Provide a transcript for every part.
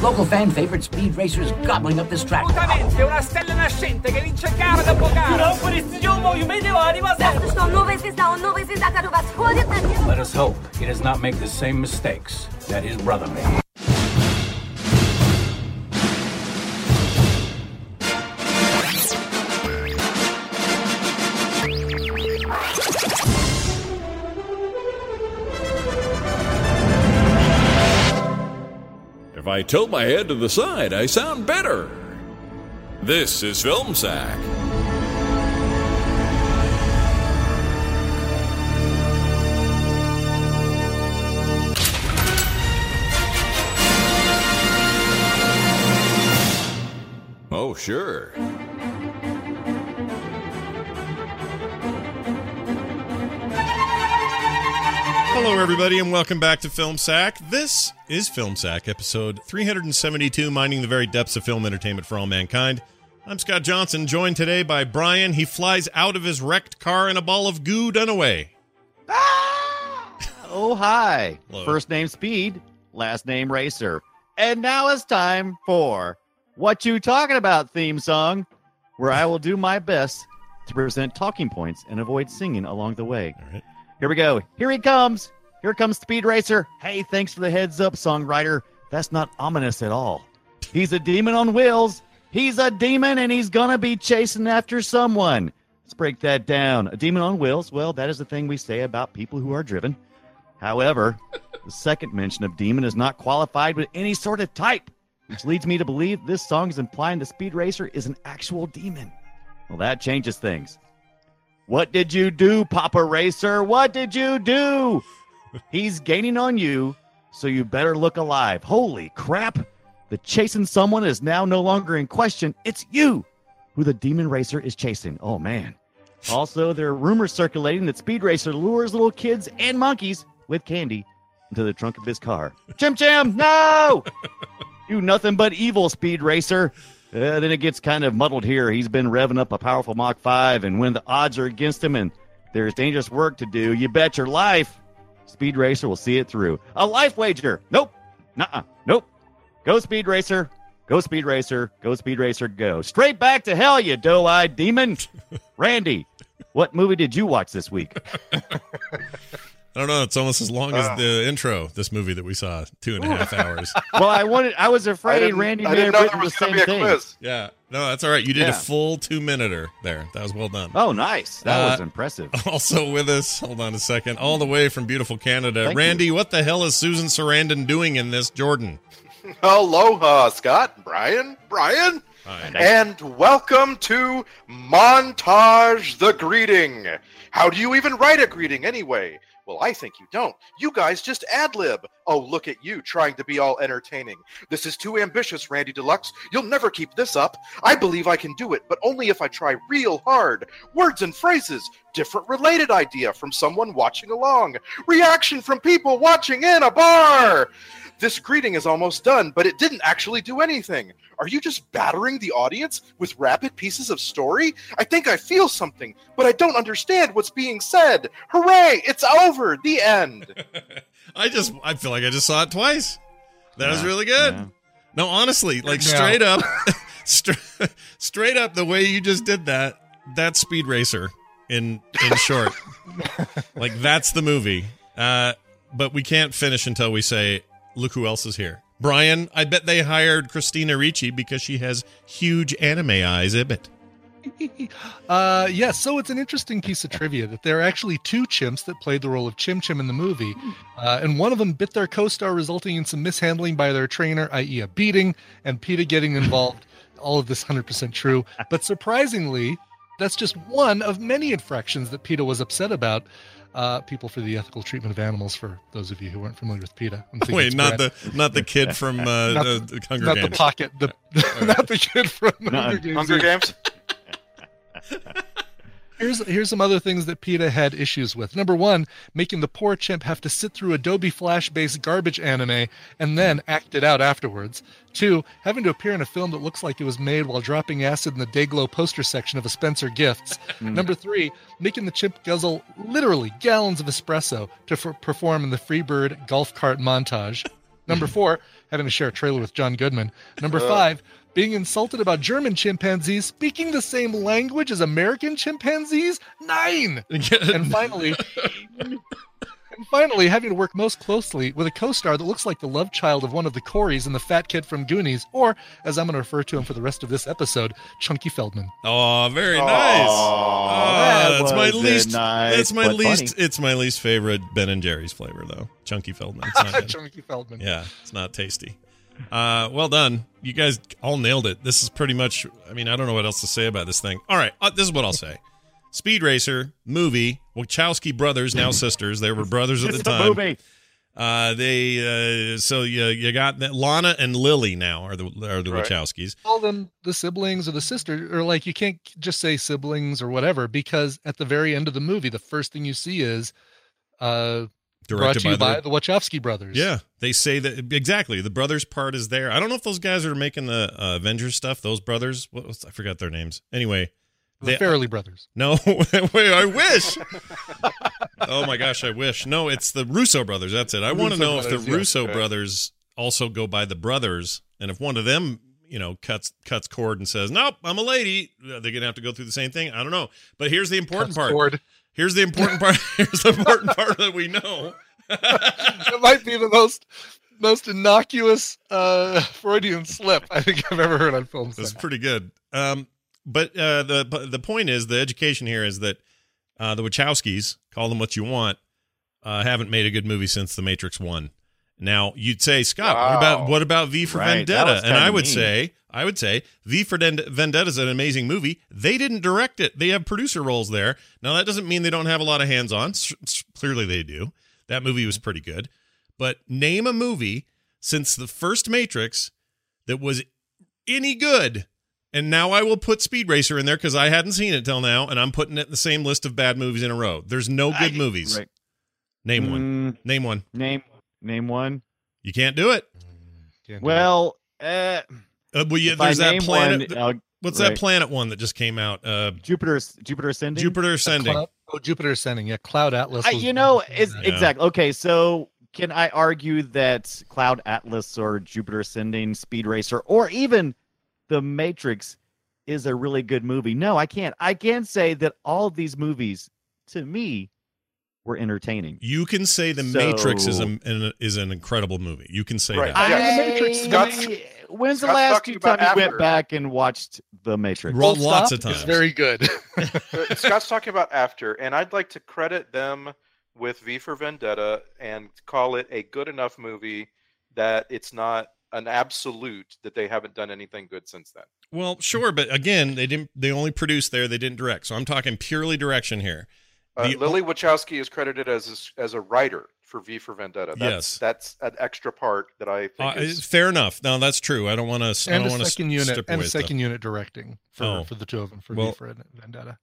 Local fan favorite Speed Racer's gobbling up this track. Una stella nascente che vince gara dopo gara. Let us hope he does not make the same mistakes that his brother made. If I tilt my head to the side, I sound better. This is Film Sack. Oh, sure. Hello, everybody, and welcome back to Film Sack. This is Film Sack, episode 372, mining the very depths of film entertainment for all mankind. I'm Scott Johnson, joined today by Brian. He flies out of his wrecked car in a ball of goo done away. Ah! Oh, hi. Hello. First name Speed, last name Racer. And now it's time for What You Talking About theme song, where I will do my best to present talking points and avoid singing along the way. All right. Here we go. Here he comes. Here comes Speed Racer. Hey, thanks for the heads up, songwriter. That's not ominous at all. He's a demon on wheels. He's a demon, and he's going to be chasing after someone. Let's break that down. A demon on wheels. Well, that is the thing we say about people who are driven. However, the second mention of demon is not qualified with any sort of type, which leads me to believe this song is implying the Speed Racer is an actual demon. Well, that changes things. What did you do, Papa Racer? What did you do? He's gaining on you, so you better look alive. Holy crap. The chasing someone is now no longer in question. It's you who the demon racer is chasing. Oh, man. Also, there are rumors circulating that Speed Racer lures little kids and monkeys with candy into the trunk of his car. Chim-Chim, no! You nothing but evil, Speed Racer. Then it gets kind of muddled here. He's been revving up a powerful Mach 5, and when the odds are against him and there's dangerous work to do, you bet your life Speed Racer will see it through. A life wager. Nope. Nuh-uh. Nope. Go, Speed Racer. Go, Speed Racer. Go, Speed Racer, go. Straight back to hell, you doe-eyed demon. Randy, what movie did you watch this week? I don't know. It's almost as long as the intro, this movie that we saw, 2.5 hours. Well, I was afraid Randy may have written the same thing. Quiz. Yeah. No, that's all right. You did a full 2-minute-er there. That was well done. Oh, nice. That was impressive. Also with us, hold on a second, all the way from beautiful Canada, Randy, what the hell is Susan Sarandon doing in this, Jordan? Aloha, Scott, Brian. Hi. And welcome to Montage the Greeting. How do you even write a greeting anyway? Well, I think you don't. You guys just ad-lib. Oh, look at you trying to be all entertaining. This is too ambitious, Randy Deluxe. You'll never keep this up. I believe I can do it, but only if I try real hard. Words and phrases. Different related idea from someone watching along. Reaction from people watching in a bar. This greeting is almost done, but it didn't actually do anything. Are you just battering the audience with rapid pieces of story? I think I feel something, but I don't understand what's being said. Hooray, it's over. The end. I feel like I just saw it twice. That was really good. Yeah. No, honestly, like straight up, straight up the way you just did that, that's Speed Racer in short. Like that's the movie. but we can't finish until we say, look who else is here. Brian, I bet they hired Christina Ricci because she has huge anime eyes, Ibit. Yes, so it's an interesting piece of trivia that there are actually two chimps that played the role of Chim-Chim in the movie, and one of them bit their co-star, resulting in some mishandling by their trainer, i.e. a beating, and PETA getting involved. All of this 100% true, but surprisingly, that's just one of many infractions that PETA was upset about. People for the Ethical Treatment of Animals, for those of you who weren't familiar with PETA. Wait, not the kid from Hunger Games. Not the pocket. Not the kid from Hunger Games. Here's some other things that PETA had issues with. Number one, making the poor chimp have to sit through Adobe Flash-based garbage anime and then act it out afterwards. Two, having to appear in a film that looks like it was made while dropping acid in the Dayglow poster section of a Spencer Gifts. Number three, making the chimp guzzle literally gallons of espresso to perform in the Freebird golf cart montage. Number four, having to share a trailer with John Goodman. Number five, being insulted about German chimpanzees speaking the same language as American chimpanzees? 9! And finally, having to work most closely with a co-star that looks like the love child of one of the Coreys and the fat kid from Goonies, or, as I'm going to refer to him for the rest of this episode, Chunky Feldman. Oh, very nice. It's my least favorite Ben and Jerry's flavor, though. Chunky Feldman. It's not Chunky Feldman. Yeah, it's not tasty. Well done. You guys all nailed it. This is pretty much, I mean, I don't know what else to say about this thing. All right. This is what I'll say. Speed Racer, movie, Wachowski brothers, now sisters. They were brothers at the time. Movie. You got that. Lana and Lily now are the Wachowskis. Call them the siblings or the sister, or like, you can't just say siblings or whatever, because at the very end of the movie, the first thing you see is, directed by the Wachowski brothers. Yeah, they say that exactly. The brothers part is there. I don't know if those guys are making the Avengers stuff. Those brothers, I forgot their names. Anyway, the Farrelly brothers. No, wait, I wish. Oh my gosh, I wish. No, it's the Russo brothers. That's it. I want to know if the Russo brothers also go by the brothers, and if one of them, you know, cuts cord and says, "Nope, I'm a lady," they're gonna have to go through the same thing. I don't know. But here's the important part. Cord. Here's the important part. Here's the important part that we know. It might be the most innocuous Freudian slip I think I've ever heard on Film Sack. That's pretty good. But the point is, the education here is that the Wachowskis, call them what you want, haven't made a good movie since The Matrix 1. Now you'd say, Scott, what about V for Vendetta? And I would say V for Vendetta is an amazing movie. They didn't direct it. They have producer roles there. Now that doesn't mean they don't have a lot of hands-on. Clearly they do. That movie was pretty good. But name a movie since the first Matrix that was any good. And now I will put Speed Racer in there because I hadn't seen it till now, and I'm putting it in the same list of bad movies in a row. There's no good movies. Right. Name one. You can't do it. There's that planet. That planet one that just came out? Jupiter Ascending. Jupiter Ascending. Jupiter Ascending. Yeah, Cloud Atlas. Exactly. Okay, so can I argue that Cloud Atlas or Jupiter Ascending, Speed Racer, or even The Matrix is a really good movie? No, I can't. I can say that all of these movies, to me, were entertaining. You can say Matrix is an incredible movie. You can say that. When's the last time you went back and watched The Matrix? Lots of times. It's very good. Scott's talking about After, and I'd like to credit them with V for Vendetta and call it a good enough movie that it's not an absolute that they haven't done anything good since then. Well, sure, but again, they only produced there, they didn't direct. So I'm talking purely direction here. Lily Wachowski is credited as a writer for V for Vendetta. That's an extra part that I think is fair enough. No, that's true. I don't want to. And second unit directing for the two of them V for Vendetta.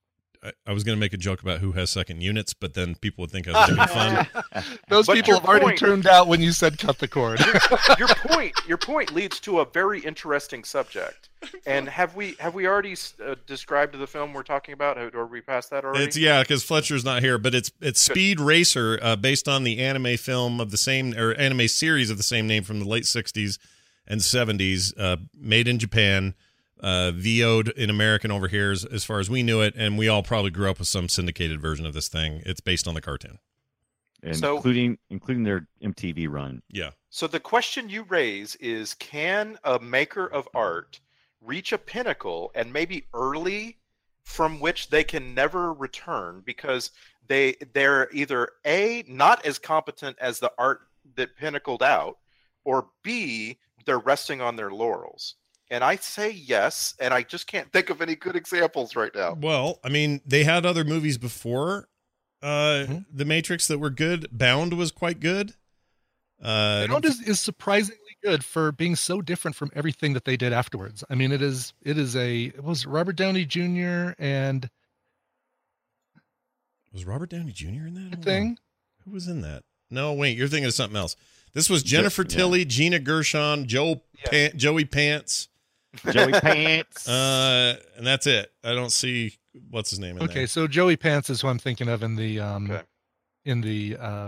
I was going to make a joke about who has second units, but then people would think I was having fun. Those people have already turned out when you said cut the cord. Your point leads to a very interesting subject. And have we already described the film we're talking about? Or are we past that already? Because Fletcher's not here, but it's Speed Racer, based on the anime film of the same, or anime series of the same name from the late 60s and 70s, made in Japan. VO'd in American over here as far as we knew it, and we all probably grew up with some syndicated version of this thing. It's based on the cartoon. including their MTV run. Yeah. So the question you raise is, can a maker of art reach a pinnacle and maybe early from which they can never return because they're either A, not as competent as the art that pinnacled out, or B, they're resting on their laurels? And I say yes, and I just can't think of any good examples right now. Well, I mean, they had other movies before The Matrix that were good. Bound was quite good. Bound is surprisingly good for being so different from everything that they did afterwards. I mean, it was Robert Downey Jr. and... Was Robert Downey Jr. in that thing? Who was in that? No, wait, you're thinking of something else. This was Jennifer Tilly, Gina Gershon, Joey Pants. Joey Pants. And that's it. I don't see what's his name in there. Okay, so Joey Pants is who I'm thinking of in the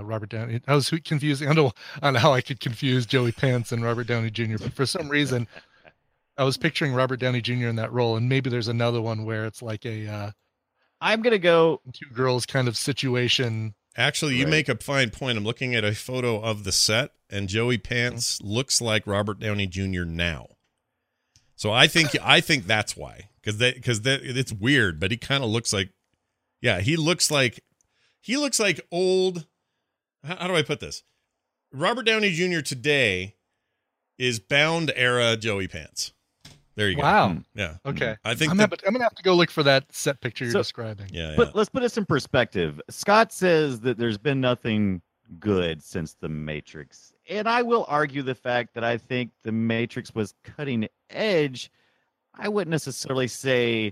Robert Downey. I was confused. I don't know how I could confuse Joey Pants and Robert Downey Jr., but for some reason I was picturing Robert Downey Jr. in that role, and maybe there's another one where it's like a I'm going to go two girls kind of situation. Actually, you make a fine point. I'm looking at a photo of the set, and Joey Pants looks like Robert Downey Jr. now. So I think that's why, because it's weird, but he kind of looks like, he looks like old. How do I put this? Robert Downey Jr. today is Bound era Joey Pants. There you go. Wow. Yeah. Okay. I think I'm gonna have to go look for that set picture you're describing. Yeah, yeah. But let's put this in perspective. Scott says that there's been nothing good since The Matrix, and I will argue the fact that I think The Matrix was cutting edge. I wouldn't necessarily say.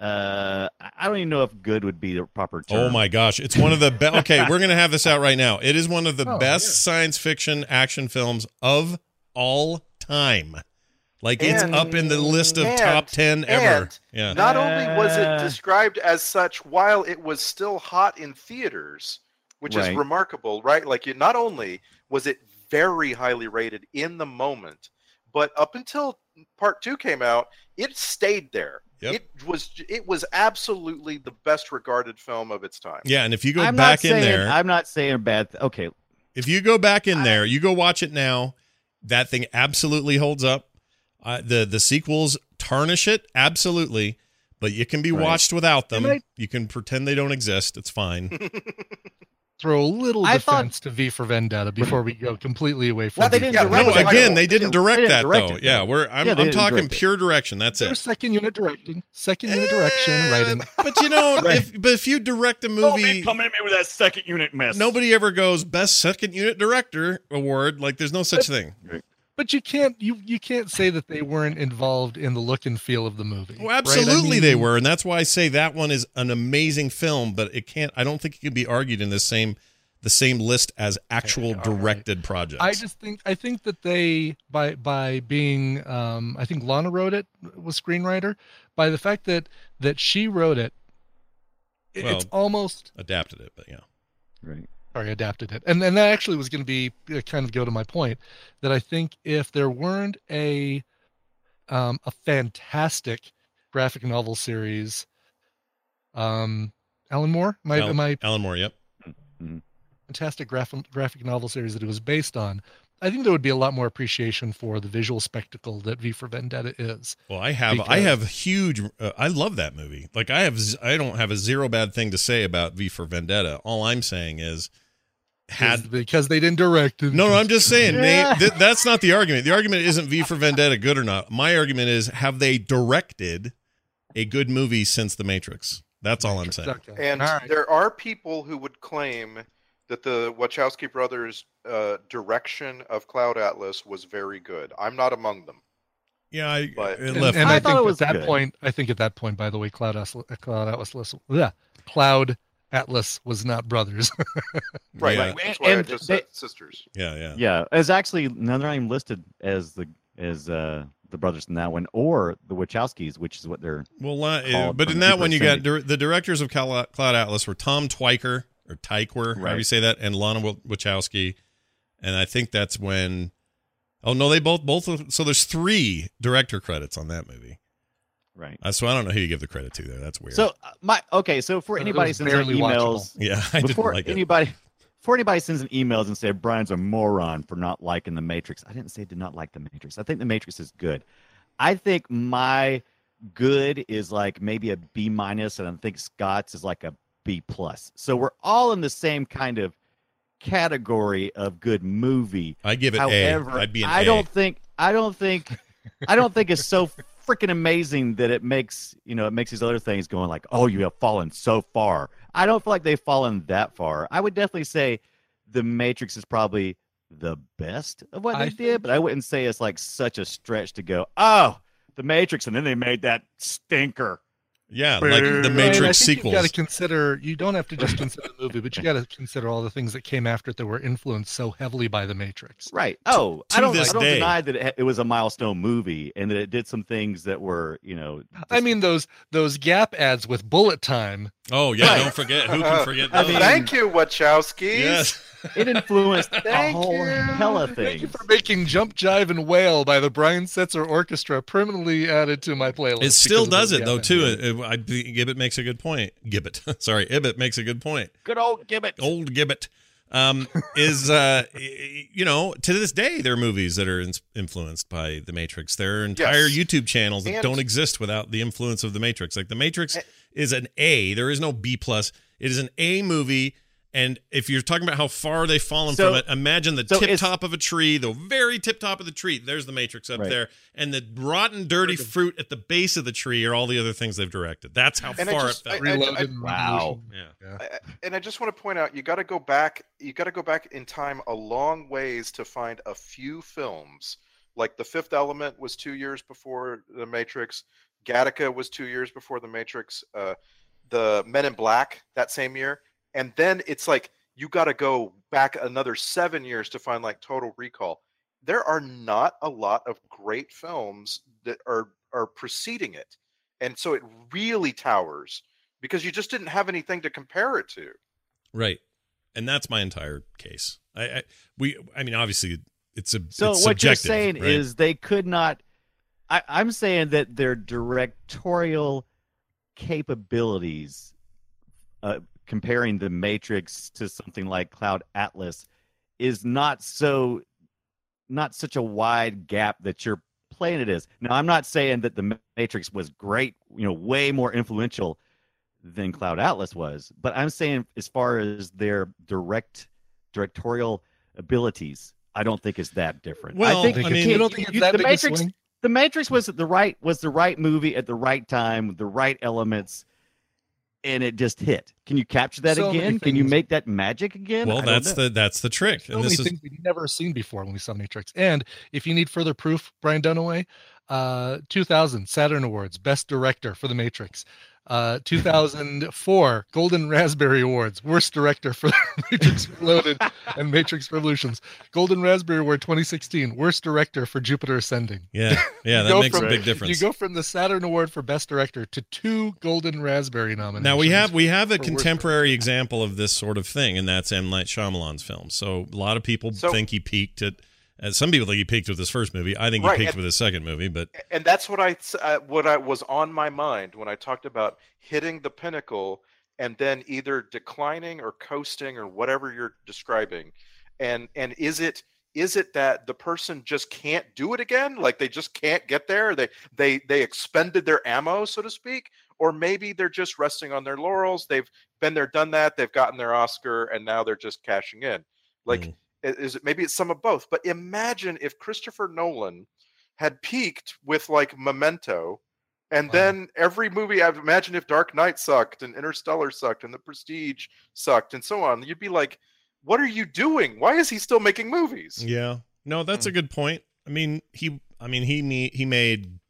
I don't even know if "good" would be the proper term. Oh my gosh! It's one of the best. Okay, we're gonna have this out right now. It is one of the best science fiction action films of all time. Like, it's up in the list of top 10 ever. Yeah. Not only was it described as such while it was still hot in theaters, which is remarkable, right? Like, not only was it very highly rated in the moment, but up until part 2 came out, it stayed there. Yep. It was absolutely the best regarded film of its time. Yeah, and if you go back in there... I'm not saying a bad... Okay. If you go back in there, you go watch it now, that thing absolutely holds up. The sequels tarnish it, absolutely, but you can be watched without them. You can pretend they don't exist. It's fine. Throw a little defense to V for Vendetta before we go completely away from. Well, they didn't direct it. Again, they didn't direct that though. Yeah, I'm talking pure direction. That's it. Second unit directing, writing. But you know, if you direct a movie, don't be coming at me with that second unit mess. Nobody ever goes best second unit director award. Like, there's no such thing. Right. But you can't say that they weren't involved in the look and feel of the movie. Oh, absolutely, right? I mean, they were, and that's why I say that one is an amazing film. But I don't think it can be argued in the same list as actual directed projects. I think that they by being I think Lana wrote it, was screenwriter. By the fact that she wrote it, it's almost adapted it. But yeah, right. Sorry, adapted it. And that actually was going to be kind of go to my point that I think if there weren't a fantastic graphic novel series, Alan Moore, Alan Moore, yep, fantastic graphic novel series that it was based on, I think there would be a lot more appreciation for the visual spectacle that V for Vendetta is. Well, I have huge. I love that movie. Like, I don't have a zero bad thing to say about V for Vendetta. All I'm saying is. Because they didn't direct it. No, I'm just saying that's not the argument. The argument isn't V for Vendetta good or not. My argument is, have they directed a good movie since The Matrix? That's all I'm saying. Okay. And there are people who would claim that the Wachowski brothers' direction of Cloud Atlas was very good. I'm not among them. Yeah, I thought it was at that point. I think at that point, by the way, Cloud Atlas was not brothers. Right, yeah. That's why I just said sisters. Yeah. As actually, now they're not even listed as the brothers in that one, or the Wachowskis, which is what they're called. But in that one, you got the directors of Cloud Atlas were Tom Twyker, or Tykwer, however you say that, and Lana Wachowski. And I think that's when... Oh, no, they both... So there's 3 director credits on that movie. Right. So I don't know who you give the credit to there. That's weird. So for anybody sending emails... Watchable. Yeah, I didn't like it. before anybody sends an email and says Brian's a moron for not liking The Matrix, I didn't say I did not like The Matrix. I think The Matrix is good. I think my good is like maybe a B minus, and I think Scott's is like a B plus. So we're all in the same kind of category of good movie. I give it A. I'd be an A. I don't think it's so freaking amazing that it makes, you know, it makes these other things going like, oh, you have fallen so far. I don't feel like they've fallen that far. I would definitely say The Matrix is probably the best of what they did, but I wouldn't say it's like such a stretch to go, oh, The Matrix, and then they made that stinker. Yeah, like The Matrix sequels. You got to consider, you don't have to just consider the movie, but you got to consider all the things that came after it that were influenced so heavily by The Matrix. Right. Oh, I don't deny that it was a milestone movie and that it did some things that were, you know. I mean, those Gap ads with bullet time. Oh, yeah, right. Don't forget. Who can forget those? I mean, thank you, Wachowski. Yes. It influenced a whole hell of things. Thank you for making Jump, Jive, and Wail by the Brian Setzer Orchestra permanently added to my playlist. It still does it, though, too. Gibbet makes a good point. Ibbot makes a good point. Good old Gibbet. Old Gibbet. You know, to this day, there are movies that are influenced by The Matrix. There are entire YouTube channels that don't exist without the influence of The Matrix. Like, The Matrix is an A. There is no B+. It is an A movie. And if you're talking about how far they've fallen from it, imagine the tip top of a tree, the very tip top of the tree. There's The Matrix up there. And the rotten, dirty fruit at the base of the tree are all the other things they've directed. That's how far it fell. Wow. Yeah. And I just want to point out, you got to go back in time a long ways to find a few films. Like The Fifth Element was 2 years before The Matrix. Gattaca was 2 years before The Matrix. The Men in Black that same year. And then it's like you got to go back another 7 years to find like Total Recall. There are not a lot of great films that are preceding it. And so it really towers because you just didn't have anything to compare it to. Right. And that's my entire case. I mean, obviously, it's what you're saying is they could not. I'm saying that their directorial capabilities comparing The Matrix to something like Cloud Atlas is not such a wide gap that you're playing it is. Now, I'm not saying that The Matrix was great, you know, way more influential than Cloud Atlas was, but I'm saying as far as their directorial abilities, I don't think it's that different. Well, The Matrix was the right movie at the right time with the right elements. And it just hit. Can you capture that again? Can you make that magic again? Well, that's the trick. There's things we've never seen before when we saw Matrix. And if you need further proof, Brian Dunaway, 2000 Saturn Awards, Best Director for The Matrix. 2004 Golden Raspberry Awards, Worst Director for Matrix Reloaded and Matrix Revolutions. Golden Raspberry Award 2016, Worst Director for Jupiter Ascending. Yeah, that makes a big difference. You go from the Saturn Award for Best Director to two Golden Raspberry nominations. Now we have a contemporary example of this sort of thing, and that's M. Night Shyamalan's film. So a lot of people think he peaked at. Some people think he peaked with his first movie. I think he peaked with his second movie, and that's what I was on my mind when I talked about hitting the pinnacle and then either declining or coasting or whatever you're describing. And is it that the person just can't do it again? Like they just can't get there? They expended their ammo, so to speak, or maybe they're just resting on their laurels. They've been there, done that. They've gotten their Oscar, and now they're just cashing in. Like. Mm. Maybe it's some of both, but imagine if Christopher Nolan had peaked with like Memento, and then every movie. I'd imagine if Dark Knight sucked, and Interstellar sucked, and The Prestige sucked, and so on. You'd be like, "What are you doing? Why is he still making movies?" Yeah, no, that's a good point. I mean, he made.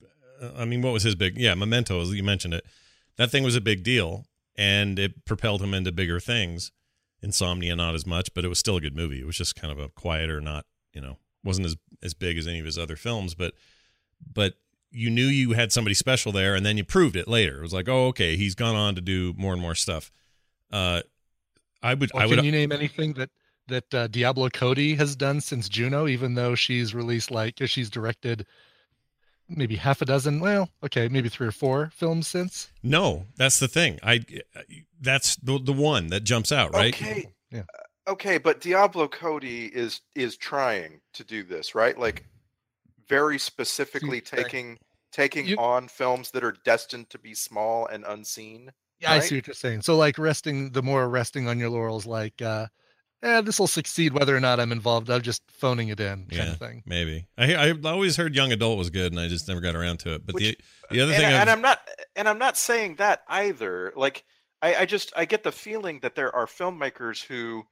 I mean, what was his big? Yeah, Memento. You mentioned it. That thing was a big deal, and it propelled him into bigger things. Insomnia, not as much, but it was still a good movie. It was just kind of a quieter, not, you know, wasn't as big as any of his other films, but you knew you had somebody special there, and then you proved it later. It was like, oh, okay, he's gone on to do more and more stuff. Can you name anything that Diablo Cody has done since Juno, even though she's released she's directed maybe half a dozen, maybe three or four films since? No, that's the thing. That's the one that jumps out, right? Okay. Yeah. Okay, but Diablo Cody is trying to do this, right? Like very specifically taking on films that are destined to be small and unseen. Yeah, right? I see what you're saying. So like resting on your laurels, like this will succeed whether or not I'm involved. I'm just phoning it in, kind of thing. Maybe I always heard young adult was good, and I just never got around to it. But I'm not saying that either. Like I get the feeling that there are filmmakers who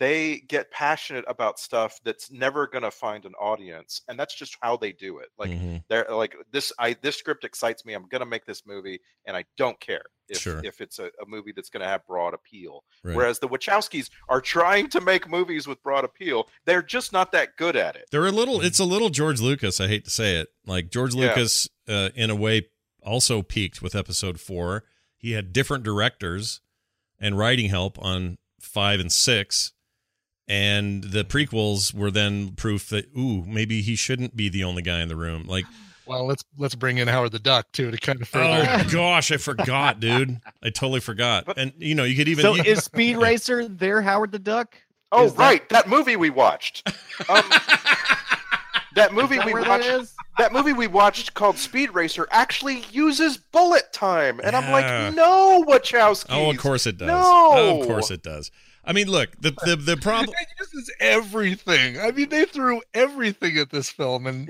they get passionate about stuff that's never going to find an audience, and that's just how they do it. Like they're like this script excites me. I'm going to make this movie, and I don't care if it's a movie that's going to have broad appeal. Right. Whereas the Wachowskis are trying to make movies with broad appeal. They're just not that good at it. They're a little George Lucas. I hate to say it. Like George Lucas, in a way, also peaked with Episode 4. He had different directors and writing help on 5 and 6. And the prequels were then proof that, ooh, maybe he shouldn't be the only guy in the room. Like, well, let's bring in Howard the Duck too to kind of further. Oh gosh, I forgot, dude. I totally forgot. And you know, you could even is Speed Racer there Howard the Duck? Oh right, that movie we watched. That movie we watched called Speed Racer actually uses bullet time, and I'm like, no, Wachowski. Oh, of course it does. No, oh, of course it does. I mean, look, the problem. It uses everything. I mean, they threw everything at this film and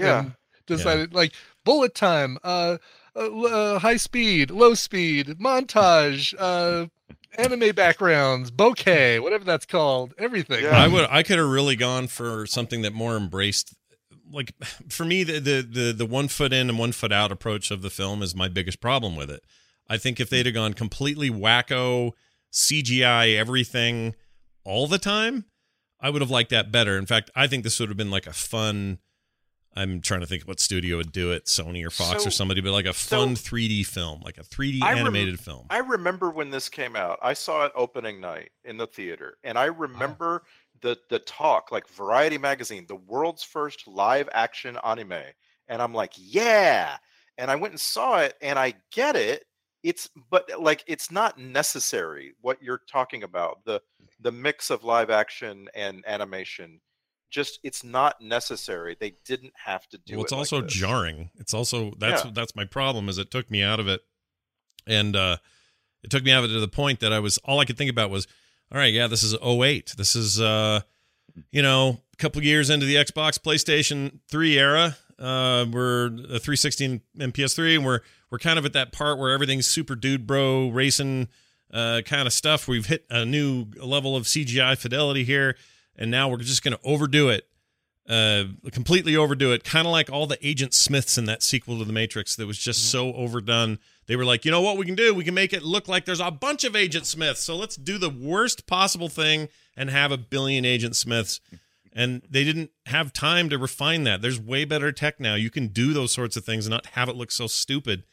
decided like bullet time, high speed, low speed, montage, anime backgrounds, bokeh, whatever that's called, everything. Yeah. I could have really gone for something that more embraced. Like for me, the 1 foot in and 1 foot out approach of the film is my biggest problem with it. I think if they'd have gone completely wacko CGI everything all the time, I would have liked that better. In fact, I think this would have been like a fun. I'm trying to think what studio would do it, Sony or Fox or somebody, but like a fun 3D film, like a 3D animated film. I remember when this came out, I saw it opening night in the theater, and I remember. The talk, like Variety magazine, the world's first live action anime, and I'm like, yeah, and I went and saw it, and I get it. It's not necessary what you're talking about. The mix of live action and animation, just it's not necessary. They didn't have to do it. Well, it's also like jarring. It's also that's my problem is it took me out of it, and it took me out of it to the point that all I could think about was. All right, yeah, this is 2008. This is, a couple years into the Xbox, PlayStation 3 era. We're 360 and PS3, and we're kind of at that part where everything's super dude bro racing kind of stuff. We've hit a new level of CGI fidelity here, and now we're just going to overdo it, completely overdo it, kind of like all the Agent Smiths in that sequel to The Matrix that was just so overdone. They were like, you know what we can do? We can make it look like there's a bunch of Agent Smiths. So let's do the worst possible thing and have a billion Agent Smiths. And they didn't have time to refine that. There's way better tech now. You can do those sorts of things and not have it look so stupid.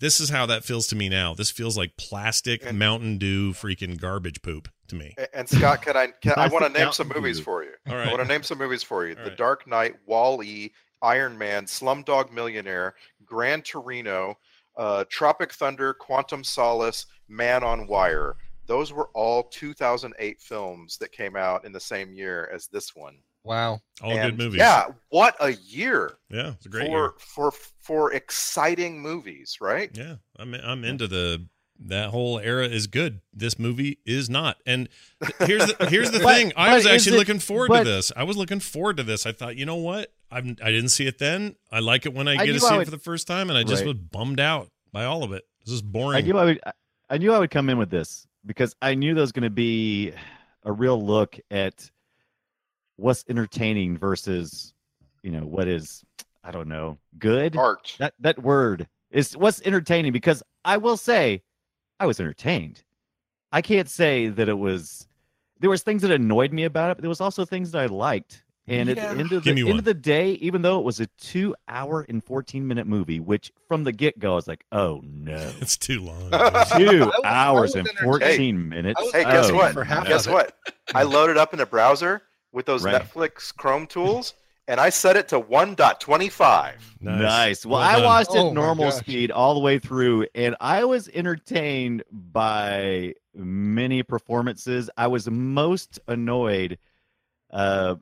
This is how that feels to me now. This feels like plastic Mountain Dew freaking garbage poop to me. And Scott, I want to name some movies for you. All right. I want to name some movies for you. All right. The Dark Knight, Wall-E, Iron Man, Slumdog Millionaire, Gran Torino, Tropic Thunder, Quantum Solace, Man on Wire. Those were all 2008 films that came out in the same year as this one. Wow. All good movies. Yeah. What a year. Yeah. It's a great year. For exciting movies, right? Yeah. I'm into that whole era is good. This movie is not. And here's the thing. I was actually looking forward to this. I was looking forward to this. I thought, you know what? I didn't see it then. I like it when I get to see it for the first time, and I just was bummed out by all of it. This is boring. I knew I would come in with this because I knew there was going to be a real look at what's entertaining versus, what is, I don't know, good art. That word is what's entertaining, because I will say I was entertained. I can't say that it was. There was things that annoyed me about it, but there was also things that I liked. And at the end of the day, even though it was a 2 hour and 14 minute movie, which from the get go, I was like, oh no, it's too long. 2 hours and 14 minutes. Hey, guess what? I loaded up in a browser with those Netflix Chrome tools. and I set it to 1.25. Nice. Well, I watched it normal speed all the way through, and I was entertained by many performances. I was most annoyed, I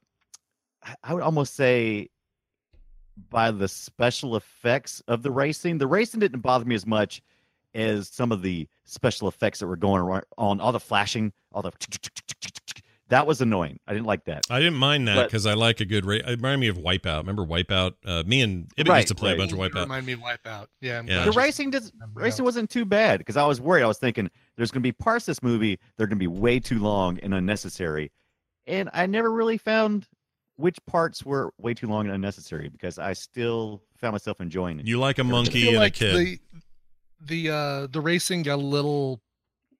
would almost say, by the special effects of the racing. The racing didn't bother me as much as some of the special effects that were going on, all the flashing, all the... That was annoying. I didn't like that. I didn't mind that because I like a good race. It reminded me of Wipeout. Remember Wipeout? Me and Ibby used to play a bunch of Wipeout. Remind me of Wipeout. Yeah. The racing wasn't too bad because I was worried. I was thinking there's going to be parts of this movie that are going to be way too long and unnecessary. And I never really found which parts were way too long and unnecessary because I still found myself enjoying it. You like a monkey and like a kid. The racing got a little...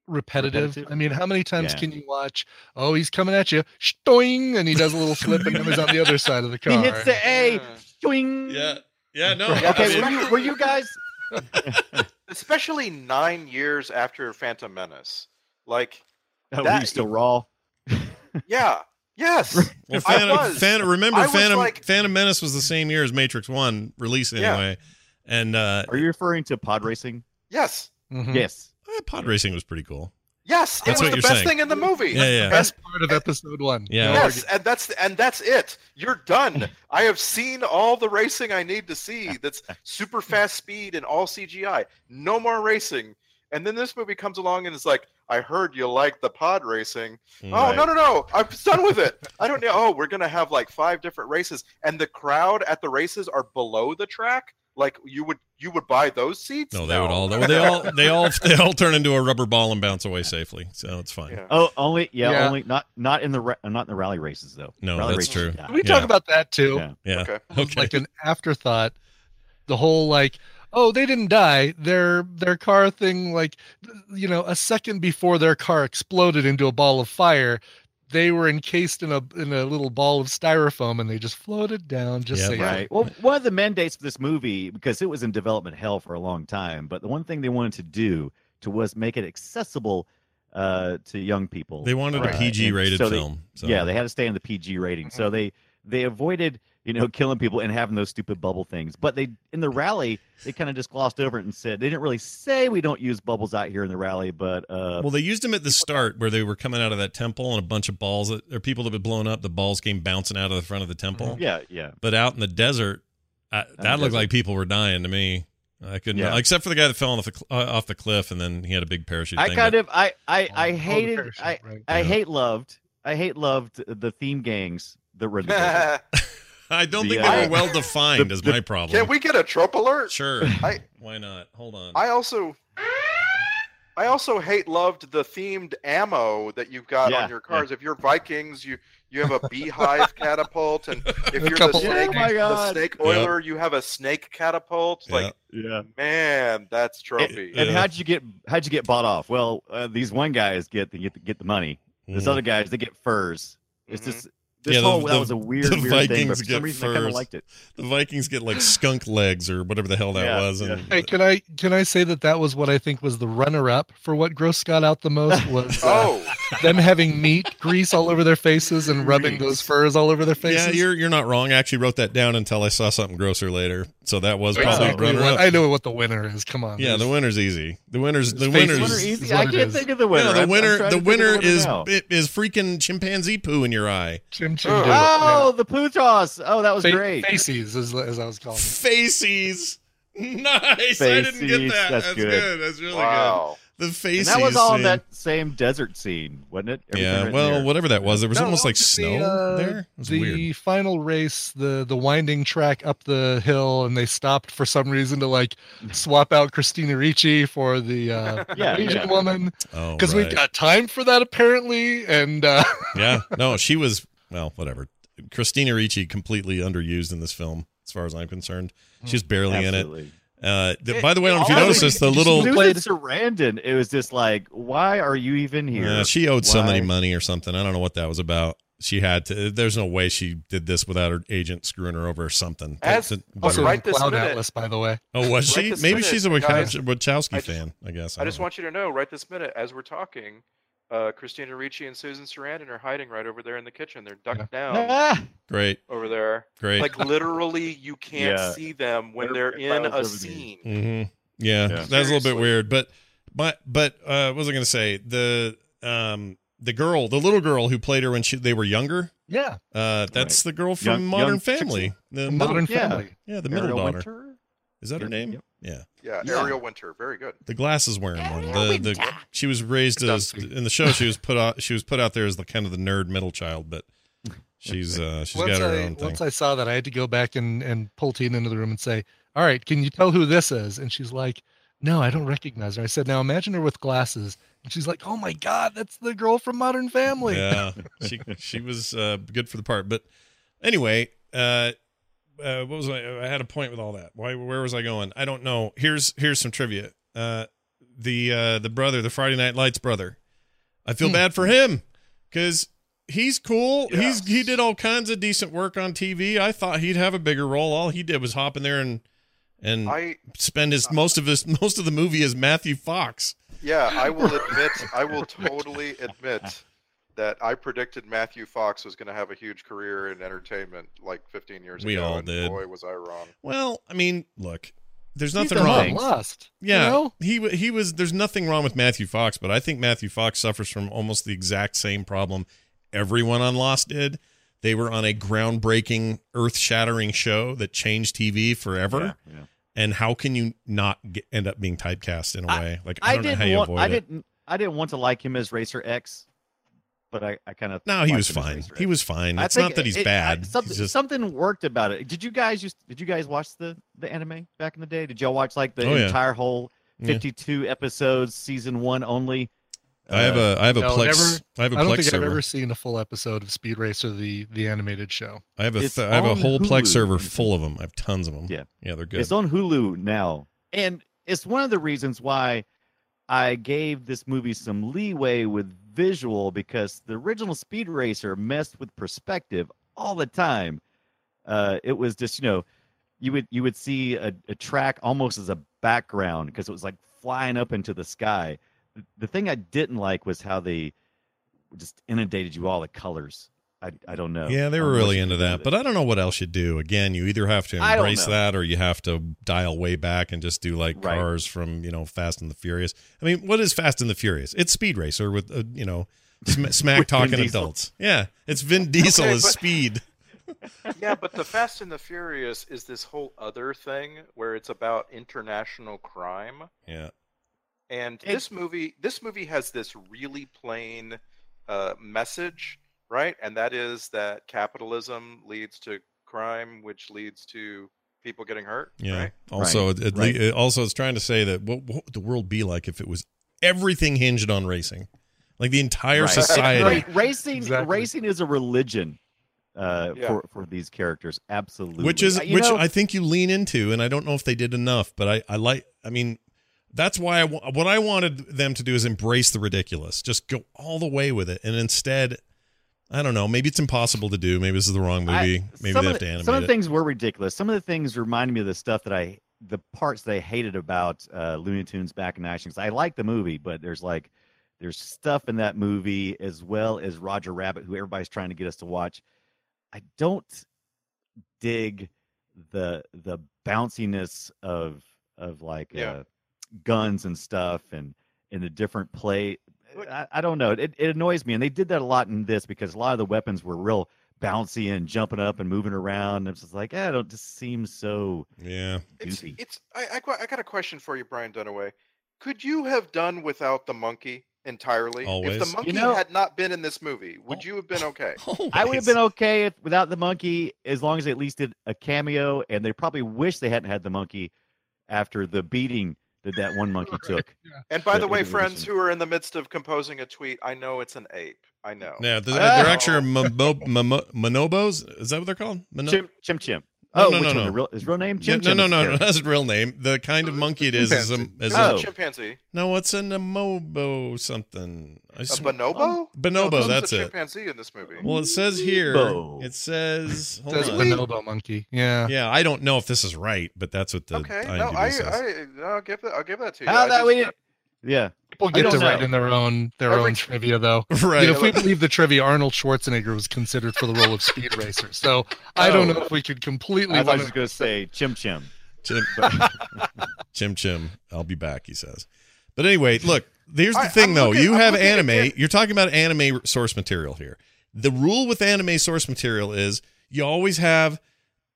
repetitive. I mean, how many times can you watch? Oh, he's coming at you, stoing, and he does a little flip, and then he's on the other side of the car. He hits the A, stoing. Yeah, no. Okay, were you guys? Especially 9 years after Phantom Menace, like that, still raw. Yeah. Yes. Well, Phantom Menace was the same year as Matrix 1 release anyway. Yeah. And are you referring to Pod Racing? Yes. Mm-hmm. Yes. Pod Racing was pretty cool. Yes, that's it was the best thing in the movie. Yeah. Best part of episode one. Yeah. Yes, and that's it. You're done. I have seen all the racing I need to see. That's super fast speed and all CGI. No more racing. And then this movie comes along and it's like, I heard you like the pod racing. Right. Oh, no. I'm done with it. I don't know. Oh, we're going to have like 5 different races. And the crowd at the races are below the track. Like you would buy those seats? No, they all turn into a rubber ball and bounce away safely, so it's fine. Yeah. Oh, only not in the rally races though. No, rally that's races, true. Yeah. We talk about that too. Yeah. Okay. Like an afterthought, the whole like, oh, they didn't die. Their car thing, like, you know, a second before their car exploded into a ball of fire. They were encased in a little ball of styrofoam and they just floated down. Well, one of the mandates for this movie, because it was in development hell for a long time, but the one thing they wanted to do was make it accessible to young people. They wanted a PG rated film. They had to stay in the PG rating. Mm-hmm. So they avoided, you know, killing people and having those stupid bubble things. But they, in the rally, they kind of just glossed over it and said, they didn't really say we don't use bubbles out here in the rally, but... well, they used them at the start where they were coming out of that temple and a bunch of balls, or people that had blown up, the balls came bouncing out of the front of the temple. Yeah. But out in the desert, like people were dying to me. I couldn't, except for the guy that fell off the cliff and then he had a big parachute thing. I hated the theme gangs that were in the desert. I don't think they were well defined is my problem. Can we get a trope alert? Sure. Why not? Hold on. I also loved the themed ammo that you've got on your cars. Yeah. If you're Vikings, you have a beehive catapult, and if you're the snake oiler, you have a snake catapult. Yeah. Man, that's trophy. And how'd you get bought off? Well, these one guys get the money. This other guys they get furs. It's just. That was a weird Vikings thing, but for some reason I kind of liked it. The Vikings get like skunk legs or whatever the hell that was. Yeah. Hey, can I say that was what I think was the runner-up for what grossed Scott out the most was them having meat grease all over their faces and rubbing those furs all over their faces. Yeah, you're not wrong. I actually wrote that down until I saw something grosser later. So that was probably runner-up. I know what the winner is. Come on. Yeah, the winner's easy. The winner's easy. I can't think of the winner. No, the winner is freaking chimpanzee poo in your eye. The poo toss. Oh, that was great. Faces, as I was calling it. Faces. Nice. Faces, I didn't get that. That's good. That's really good. The faces. And that was all in that same desert scene, wasn't it? Whatever that was. There was almost like snow there. It was weird. The final race, the winding track up the hill, and they stopped for some reason to like swap out Christina Ricci for the Asian woman. Oh, because we've got time for that apparently. And she was. Well, whatever. Christina Ricci completely underused in this film, as far as I'm concerned. She's barely in it. By the way, I don't know if you noticed this. The little Susan Sarandon. It was just like, why are you even here? She owed somebody money or something. I don't know what that was about. She had to. There's no way she did this without her agent screwing her over or something. Cloud Atlas, by the way. Oh, was she? Maybe she's a Wachowski fan. I guess. I just want you to know, right this minute, as we're talking. Christina Ricci and Susan Sarandon are hiding right over there in the kitchen. They're ducked down. Great. Over there. Great. Like literally you can't see them when they're in a scene. Mm-hmm. Yeah. That was a little bit weird, but what was I going to say? The little girl who played her when they were younger. Yeah. That's the girl from Modern Family. The Modern Family. Yeah. The middle daughter. Winter? Is that her name? Yep. Yeah. Yeah, Ariel Winter, very good. The glasses wearing one. She was raised as in the show. She was put out there as the kind of the nerd middle child, but she's got her own thing. Once I saw that, I had to go back and pull Tina into the room and say, "All right, can you tell who this is?" And she's like, "No, I don't recognize her." I said, "Now imagine her with glasses." And she's like, "Oh my God, that's the girl from Modern Family." Yeah, she was good for the part, but anyway. What was I had a point with all that. Where was I going? I don't know. Here's some trivia. The brother, the Friday Night Lights brother. I feel bad for him because he's cool. Yes. He did all kinds of decent work on TV. I thought he'd have a bigger role. All he did was hop in there and spend most of the movie as Matthew Fox. Yeah, I will totally admit that I predicted Matthew Fox was going to have a huge career in entertainment like 15 years ago. We all did. Boy, was I wrong. Well, I mean, look, there's nothing wrong. Lost, yeah, you know? He was. There's nothing wrong with Matthew Fox, but I think Matthew Fox suffers from almost the exact same problem everyone on Lost did. They were on a groundbreaking, earth-shattering show that changed TV forever. Yeah. And how can you not end up being typecast in a way? Like I didn't want to like him as Racer X. But I kind of no. He was fine. He was fine. It's not that he's bad. Something worked about it. Did you guys watch the anime back in the day? Did y'all watch like the entire whole 52 episodes, season one only? I don't think I've ever seen a full episode of Speed Racer the animated show. I have a whole Plex server full of them. I have tons of them. Yeah, they're good. It's on Hulu now, and it's one of the reasons why I gave this movie some leeway with visual, because the original Speed Racer messed with perspective all the time. It was just, you know, you would see a track almost as a background because it was like flying up into the sky. The thing I didn't like was how they just inundated you all the colors. I don't know. Yeah, they were really into that, but I don't know what else you do. Again, you either have to embrace that or you have to dial way back and just do like cars from, you know, Fast and the Furious. I mean, what is Fast and the Furious? It's Speed Racer with, you know, smack talking adults. Yeah, it's Vin Diesel as Speed. Yeah, but the Fast and the Furious is this whole other thing where it's about international crime. Yeah. And this movie has this really plain message. Right, and that is that capitalism leads to crime, which leads to people getting hurt. Yeah. Right? Also, it's trying to say that what would the world be like if it was everything hinged on racing, like the entire society. Racing, exactly. Racing is a religion for these characters, absolutely. Which I think you lean into, and I don't know if they did enough, but I mean. That's why what I wanted them to do is embrace the ridiculous, just go all the way with it, and instead. I don't know. Maybe it's impossible to do. Maybe this is the wrong movie. Maybe they have to animate it. Some of the things were ridiculous. Some of the things reminded me of the stuff that the parts that I hated about Looney Tunes back in action. I like the movie, but there's stuff in that movie as well as Roger Rabbit, who everybody's trying to get us to watch. I don't dig the bounciness of guns and stuff and the different play. I don't know. It annoys me. And they did that a lot in this because a lot of the weapons were real bouncy and jumping up and moving around. It's just like, it just seems so goofy. I got a question for you, Brian Dunaway. Could you have done without the monkey entirely? Always. If the monkey had not been in this movie, would you have been okay? Always. I would have been okay without the monkey as long as they at least did a cameo. And they probably wish they hadn't had the monkey after the beating that one monkey took. And by the way, friends who are in the midst of composing a tweet, I know it's an ape. I know. Yeah, they're actually Monobos. Is that what they're called? Chim-Chim. Oh, no. His real name? Chim-Chim. No. That's his real name. The kind of monkey it is a chimpanzee. No, it's an amoebo something. A bonobo? Bonobo, that's it. There's a chimpanzee in this movie. Well, it says here. It says. It says bonobo monkey. Yeah. Yeah, I don't know if this is right, but that's what the IMDb says. I'll give that to you. How that we Yeah. People get to write in their own trivia, though. Right. You know, if we believe the trivia, Arnold Schwarzenegger was considered for the role of Speed Racer. So I don't know if we could completely... I was going to say Chim-Chim. Chim-Chim. I'll be back, he says. But anyway, look, here's the thing, though. You have anime. You're talking about anime source material here. The rule with anime source material is you always have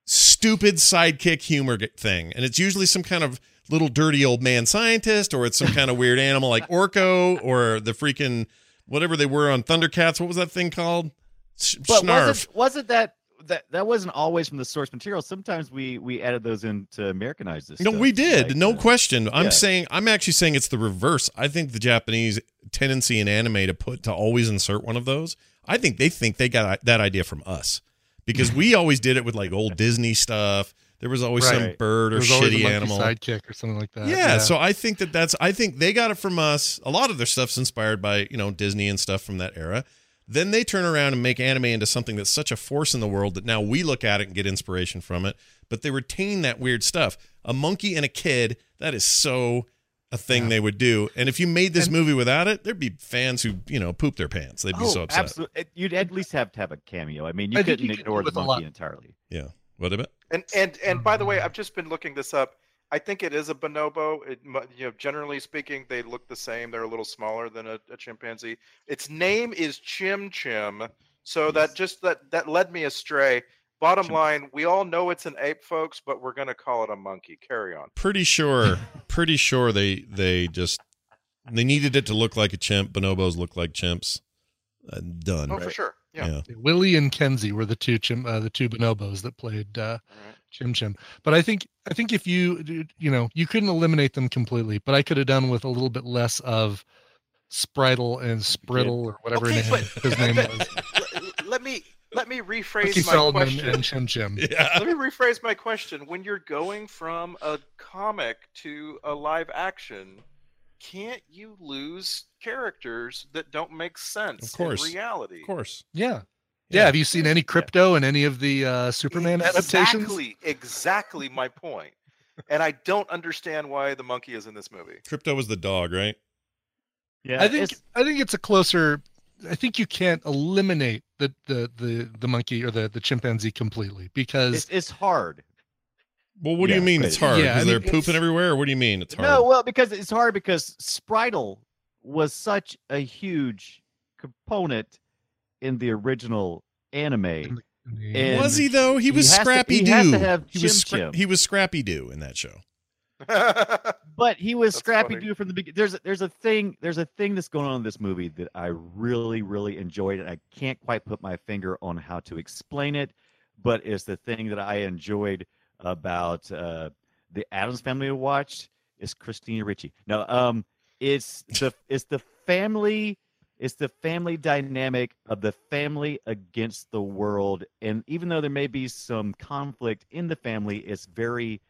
stupid sidekick humor thing, and it's usually some kind of little dirty old man scientist, or it's some kind of weird animal like Orko, or the freaking whatever they were on Thundercats. What was that thing called? Snarf. Wasn't that wasn't always from the source material? Sometimes we added those in to Americanize this. No, stuff. We did. Like, no question. I'm actually saying it's the reverse. I think the Japanese tendency in anime to always insert one of those. I think they got that idea from us, because we always did it with like old Disney stuff. There was always some bird or shitty animal sidekick or something like that. Yeah. So I think I think they got it from us. A lot of their stuff's inspired by, you know, Disney and stuff from that era. Then they turn around and make anime into something that's such a force in the world that now we look at it and get inspiration from it, but they retain that weird stuff. A monkey and a kid, that is so a thing they would do. And if you made this movie without it, there'd be fans who, you know, poop their pants. They'd be so upset. Absolutely. You'd at least have to have a cameo. I mean, you couldn't ignore the monkey entirely. Yeah. What about? And by the way, I've just been looking this up. I think it is a bonobo. It, you know, generally speaking, they look the same. They're a little smaller than a chimpanzee. Its name is Chim-Chim. So that led me astray. Bottom line, we all know it's an ape, folks, but we're going to call it a monkey. Carry on. Pretty sure they needed it to look like a chimp. Bonobos look like chimps. Done. Oh, right? For sure. Yeah. Yeah. Willie and Kenzie were the two bonobos that played Chim-Chim. But I think if you know, you couldn't eliminate them completely, but I could have done with a little bit less of Spritel and Spriddle or whatever his name was. Let me rephrase my question. And Chim-Chim. Yeah. Let me rephrase my question. When you're going from a comic to a live action, can't you lose characters that don't make sense in reality? Of course. Yeah. Yeah. Have you seen any Crypto in any of the Superman adaptations? Exactly my point. And I don't understand why the monkey is in this movie. Crypto was the dog, right? Yeah. I think it's a closer. I think you can't eliminate the monkey or the chimpanzee completely, because it's hard. Well, what do you mean it's hard? Because they're pooping everywhere, or what do you mean it's hard? No, well, because it's hard because Spritel was such a huge component in the original anime. And was he, though? He was Scrappy-Doo. He was Scrappy-Doo in that show. But he was Scrappy-Doo from the beginning. There's a thing that's going on in this movie that I really, really enjoyed, and I can't quite put my finger on how to explain it, but it's the thing that I enjoyed about the Addams Family I watched is Christina Ricci. No, it's the family dynamic of the family against the world, and even though there may be some conflict in the family, it's very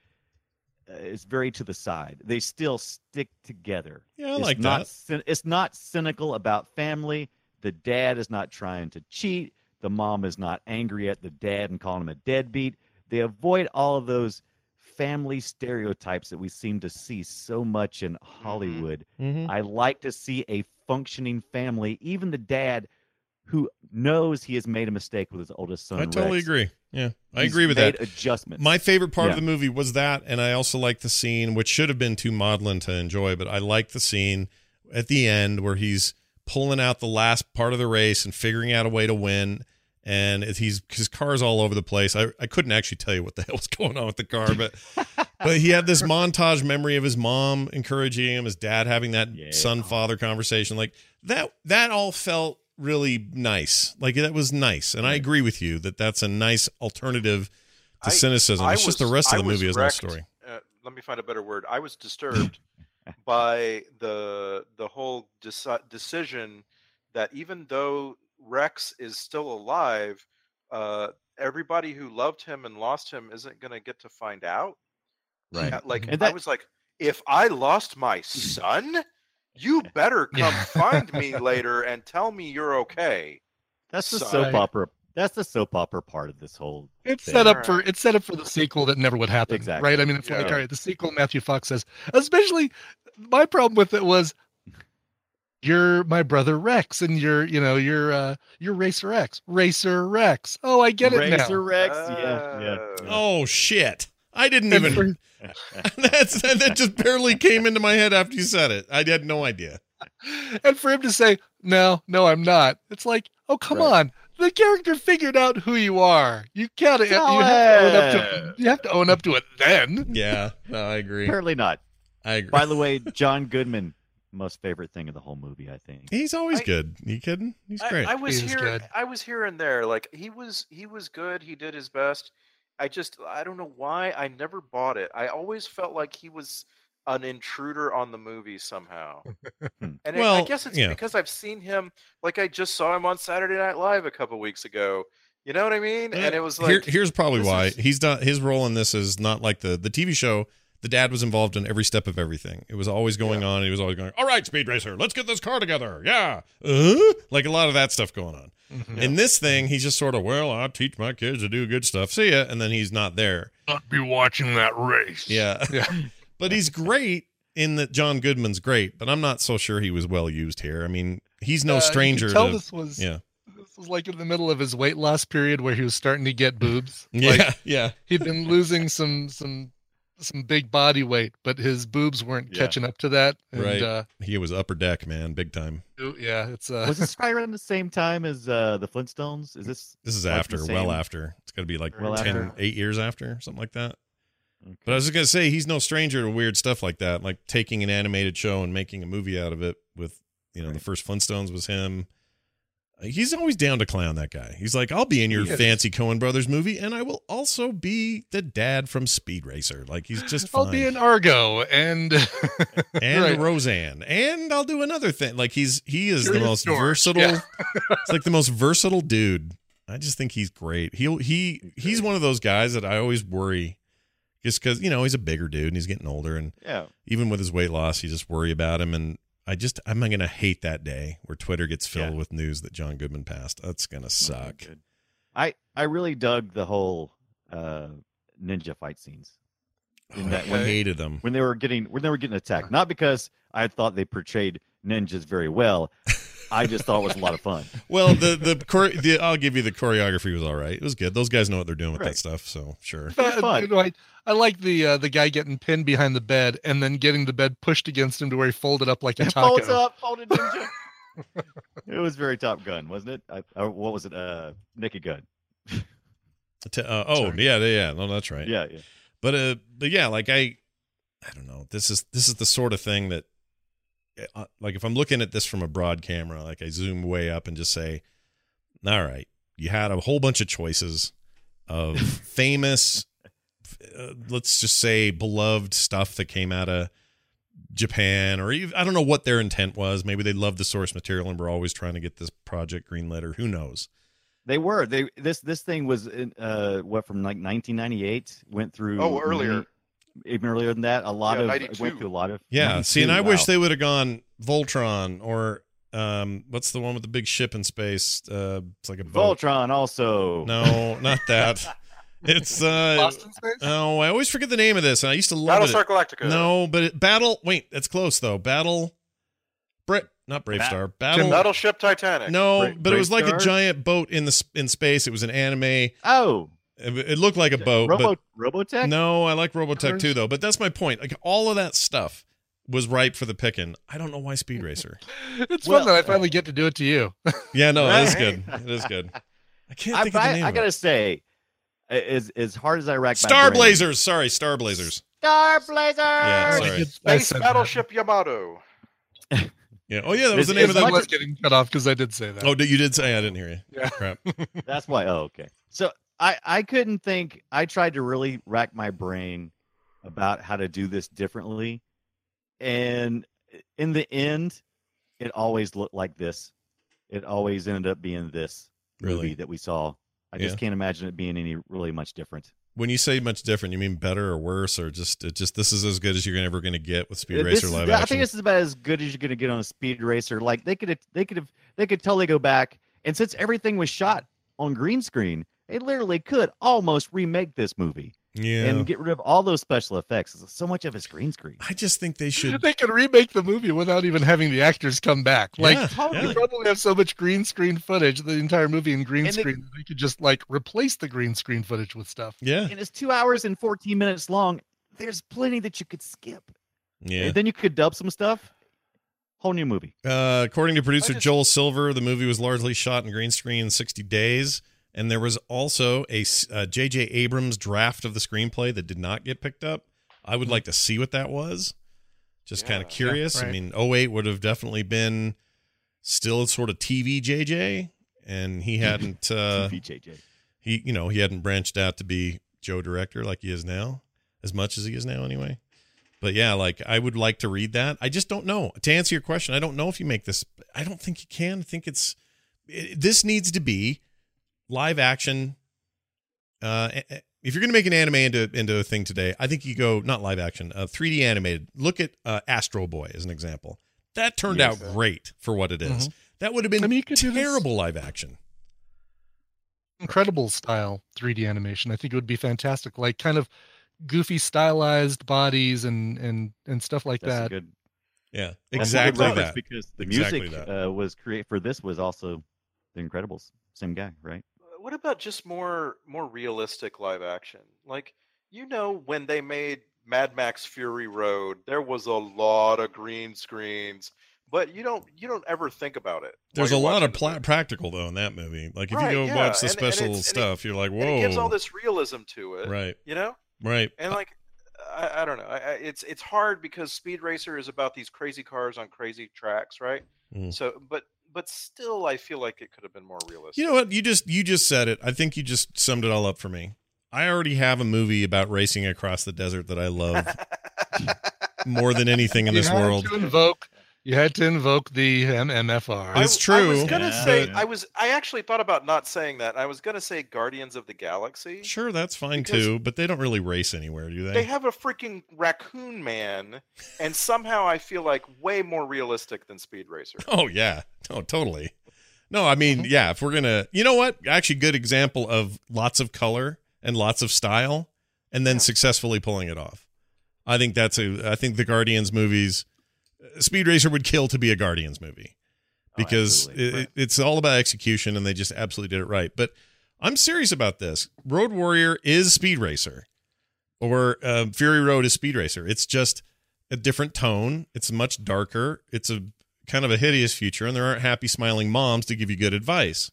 to the side. They still stick together. Yeah, it's not cynical about family. The dad is not trying to cheat. The mom is not angry at the dad and calling him a deadbeat. They avoid all of those family stereotypes that we seem to see so much in Hollywood. Mm-hmm. I like to see a functioning family, even the dad who knows he has made a mistake with his oldest son. I totally agree. Yeah, I agree with that. Adjustments. My favorite part of the movie was that, and I also liked the scene, which should have been too maudlin to enjoy, but I liked the scene at the end where he's pulling out the last part of the race and figuring out a way to win. And his car's all over the place. I couldn't actually tell you what the hell was going on with the car, but he had this montage memory of his mom encouraging him, his dad having that son-father conversation. Like that all felt really nice. Like that was nice. And I agree with you that that's a nice alternative to cynicism. The rest of the movie is no story. Let me find a better word. I was disturbed by the whole decision that even though Rex is still alive, everybody who loved him and lost him isn't going to get to find out. Right. Yeah, I was like, if I lost my son, you better come find me later and tell me you're okay. That's the soap opera part of this whole thing. It's set up for the sequel that never would happen. Exactly. Right. I mean, it's like, all right, the sequel, Matthew Fox says, especially my problem with it was you're my brother Rex, and you're Racer X. Racer Rex. Oh, I get it now. Racer Rex. Yeah. Oh shit! I didn't even. That just barely came into my head after you said it. I had no idea. And for him to say, no, I'm not. It's like, oh, come on. The character figured out who you are. You have to own up to it then. Yeah, no, I agree. Apparently not. I agree. By the way, John Goodman, most favorite thing of the whole movie, I think. He's always good. You kidding? He's great. I was here and there. Like he was good. He did his best. I don't know why I never bought it. I always felt like he was an intruder on the movie somehow. And I guess it's because I've seen him, like I just saw him on Saturday Night Live a couple weeks ago. You know what I mean? And it was like, here's probably why he's not, his role in this is not like the TV show. The dad was involved in every step of everything. It was always going on. He was always going, all right, Speed Racer, let's get this car together. Yeah. Like a lot of that stuff going on. Mm-hmm. In this thing, he's just sort of, I teach my kids to do good stuff. See ya. And then he's not there. Not be watching that race. Yeah. But he's great in that John Goodman's great, but I'm not so sure he was well used here. I mean, he's no stranger. You could tell this was like in the middle of his weight loss period where he was starting to get boobs. He'd been losing some big body weight, but his boobs weren't catching up to that. And, he was upper deck, man, big time. Yeah, it's was this right around the same time as the Flintstones? Is this is like after? Well, after. It's got to be like 8 years after, something like that. Okay. But I was just going to say, he's no stranger to weird stuff like that, like taking an animated show and making a movie out of it with, the first Flintstones was him. He's always down to clown that guy. He's like, I'll be in your fancy Coen Brothers movie, and I will also be the dad from Speed Racer. Like, he's just fine. I'll be in Argo and Roseanne, and I'll do another thing. Like, he is the most versatile. Yeah. It's like the most versatile dude. I just think he's great. He's one of those guys that I always worry. Just because, he's a bigger dude and he's getting older. And even with his weight loss, you just worry about him. And I'm going to hate that day where Twitter gets filled with news that John Goodman passed. That's going to suck. I really dug the whole ninja fight scenes. I hated them. When they were getting attacked. Not because I thought they portrayed ninjas very well. I just thought it was a lot of fun. Well, I'll give you the choreography was all right. It was good. Those guys know what they're doing with that stuff, so sure. I like the guy getting pinned behind the bed and then getting the bed pushed against him to where he folded up like a taco. Folds up, folded ninja. It was very Top Gun, wasn't it? What was it? Naked Gun. Yeah. No, that's right. Yeah. But like I don't know. This is the sort of thing that. Like if I'm looking at this from a broad camera, like I zoom way up and just say, all right, you had a whole bunch of choices of famous, let's just say beloved stuff that came out of Japan, or even, I don't know what their intent was. Maybe they loved the source material and were always trying to get this project greenlit, or who knows? They were, this thing was, from like 1998 went through. Oh, earlier. Even earlier than that, See, and I wish they would have gone Voltron or what's the one with the big ship in space? It's like a boat. Voltron also. No, not that. It's Lost in Space? No, I always forget the name of this, and I used to love Battlestar Galactica. No, but Battle. Wait, that's close though. Not Brave Star. Battleship Titanic. No, but it was like a giant boat in space. It was an anime. Oh. It looked like a boat. Robotech? No, I like Robotech too, though. But that's my point. Like all of that stuff was ripe for the picking. I don't know why Speed Racer. It's fun that I finally get to do it to you. Yeah, no, it is good. It is good. I can't think of the name. I gotta say, as hard as I rack my brain. Star Blazers. Yeah, sorry. Space Battleship Yamato. Yeah. Oh, yeah. That was the name of that. I was getting cut off because I did say that. Oh, you did say. I didn't hear you. Yeah. Crap. That's why. Oh, okay. So. I couldn't think. I tried to really rack my brain about how to do this differently. And in the end, it always looked like this. It always ended up being this movie that we saw. I just can't imagine it being any really much different. When you say much different, you mean better or worse, or just this is as good as you're ever going to get with Speed Racer live action? I think this is about as good as you're going to get on a Speed Racer. Like they could totally go back. And since everything was shot on green screen, they literally could almost remake this movie. and get rid of all those special effects. So much of it's green screen. I just think they should. They can remake the movie without even having the actors come back. You probably have so much green screen footage, the entire movie in green screen, that they could just like replace the green screen footage with stuff. Yeah, and it's 2 hours and 14 minutes long. There's plenty that you could skip. Yeah, and then you could dub some stuff. Whole new movie. According to producer Joel Silver, the movie was largely shot in green screen in 60 days. And there was also a J.J. Abrams draft of the screenplay that did not get picked up. I would like to see what that was. Just kind of curious. I mean, 08 would have definitely been still sort of TV J.J. And he hadn't, TV J.J. He hadn't branched out to be Joe director like he is now, as much as he is now anyway. But yeah, like I would like to read that. I just don't know. To answer your question, I don't know if you make this. I don't think you can. I think this needs to be live action. If you're going to make an anime into a thing today, I think you go not live action, 3D animated. Look at Astro Boy as an example. That turned out great for what it is. Mm-hmm. That would have been terrible live action. Incredible style 3D animation. I think it would be fantastic. Like kind of goofy stylized bodies and stuff like that. Good, yeah, exactly that. Because the music was created for this was also The Incredibles. Same guy, right? What about just more realistic live action? Like, when they made Mad Max Fury Road, there was a lot of green screens, but you don't ever think about it. There's a lot of practical though in that movie. Like if you go watch the special stuff, you're like, whoa. It gives all this realism to it, right? Right. And like, I don't know. It's hard because Speed Racer is about these crazy cars on crazy tracks, right? Mm. So, but still, I feel like it could have been more realistic. You know what? You just said it. I think you just summed it all up for me. I already have a movie about racing across the desert that I love more than anything in this world. You had to invoke the MMFR. It's true. I was going to say, I actually thought about not saying that. I was going to say Guardians of the Galaxy. Sure, that's fine too, but they don't really race anywhere, do they? They have a freaking raccoon man, and somehow I feel like way more realistic than Speed Racer. Oh, yeah. Oh, totally. No, I mean, yeah, if we're going to... You know what? Actually, good example of lots of color and lots of style, and then successfully pulling it off. I think I think the Guardians movies... Speed Racer would kill to be a Guardians movie because it's all about execution, and they just absolutely did it right. But I'm serious about this. Road Warrior is Speed Racer, or Fury Road is Speed Racer. It's just a different tone. It's much darker. It's a kind of a hideous future, and there aren't happy smiling moms to give you good advice,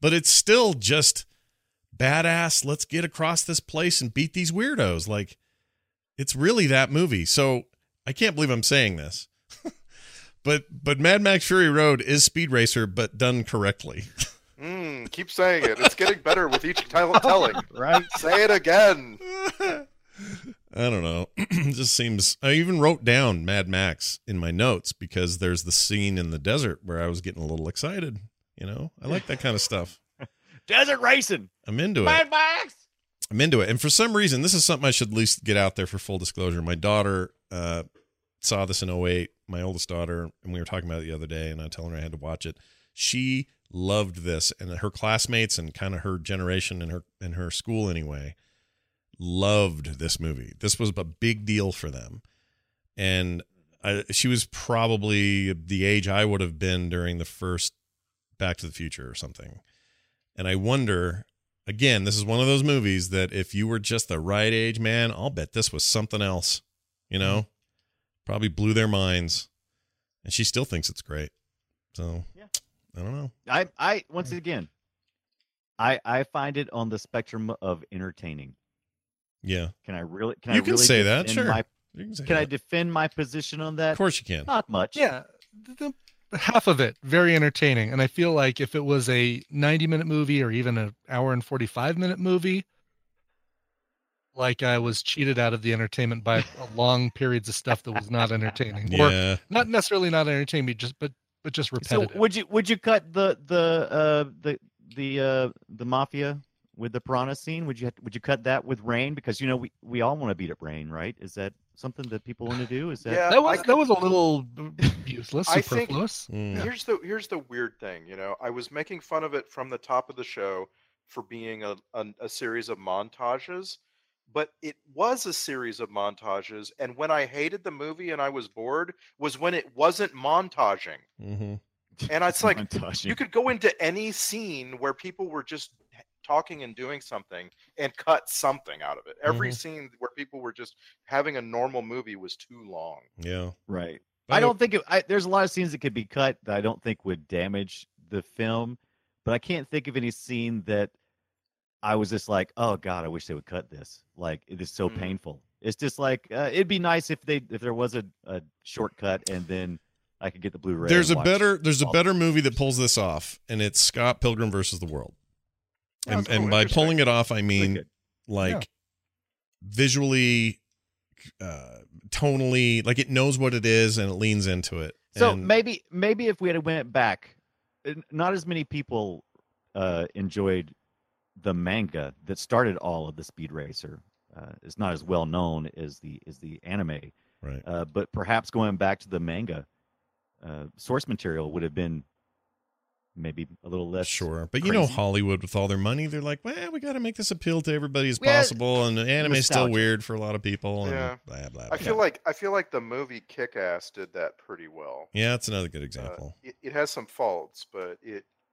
but it's still just badass. Let's get across this place and beat these weirdos. Like it's really that movie. So I can't believe I'm saying this. But Mad Max Fury Road is Speed Racer, but done correctly. Keep saying it. It's getting better with each telling. Right? Say it again. I don't know. It just seems... I even wrote down Mad Max in my notes because there's the scene in the desert where I was getting a little excited. I like that kind of stuff. Desert racing. I'm into it. Mad Max. I'm into it. And for some reason, this is something I should at least get out there for full disclosure. My daughter... saw this in 08, my oldest daughter, and we were talking about it the other day, and I told her I had to watch it. She loved this, and her classmates and kind of her generation and her school anyway loved this movie. This was a big deal for them. And she was probably the age I would have been during the first Back to the Future or something. And I wonder, again, this is one of those movies that if you were just the right age, man, I'll bet this was something else, Probably blew their minds, and she still thinks it's great. So yeah. I don't know. I once again, I find it on the spectrum of entertaining. Yeah. Can I defend my position on that? Of course you can. Not much. Yeah. Half of it very entertaining, and I feel like if it was a 90-minute movie or even an hour and 45-minute movie. Like I was cheated out of the entertainment by long periods of stuff that was not entertaining, or not necessarily not entertaining, but just repetitive. So would you cut the mafia with the piranha scene? Would you cut that with Rain? Because we all want to beat up Rain, right? Is that something that people want to do? Is that that was a little useless, superfluous? I think here's the weird thing. I was making fun of it from the top of the show for being a series of montages. But it was a series of montages. And when I hated the movie and I was bored was when it wasn't montaging. Mm-hmm. And it's like, you could go into any scene where people were just talking and doing something and cut something out of it. Every mm-hmm. scene where people were just having a normal movie was too long. Yeah. Right. But I don't think there's a lot of scenes that could be cut that I don't think would damage the film, but I can't think of any scene that I was just like, oh God, I wish they would cut this. Like, it is so mm-hmm. painful. It's just like, it'd be nice if there was a shortcut and then I could get the Blu-ray. There's a better movie that pulls this off, and it's Scott Pilgrim versus the World. Oh, and cool. And by pulling it off, I mean visually, tonally, like it knows what it is and it leans into it. So maybe if we had went back, not as many people enjoyed the manga that started all of the Speed Racer. It's not as well known as the anime, right? But perhaps going back to the manga. Source material would have been maybe a little less sure, but crazy. You know, Hollywood with all their money, they're like, well, we got to make this appeal to everybody as possible, and anime is still weird for a lot of people. And blah, blah, blah. I feel like the movie Kick-Ass did that pretty well. Yeah, that's another good example. It has some faults, but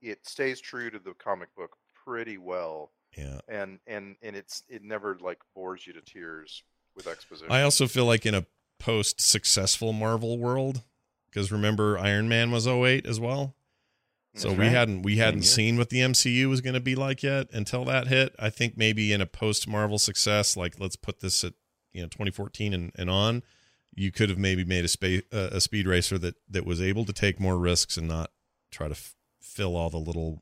it stays true to the comic book pretty well. Yeah, and it never like bores you to tears with exposition. I also feel like in a post-successful Marvel world. Because remember, Iron Man was 2008 as well, so right. we hadn't seen what the MCU was going to be like yet until that hit. I think maybe in a post-Marvel success, like let's put this at 2014 and on, you could have maybe made a Speed Racer that was able to take more risks and not try to fill all the little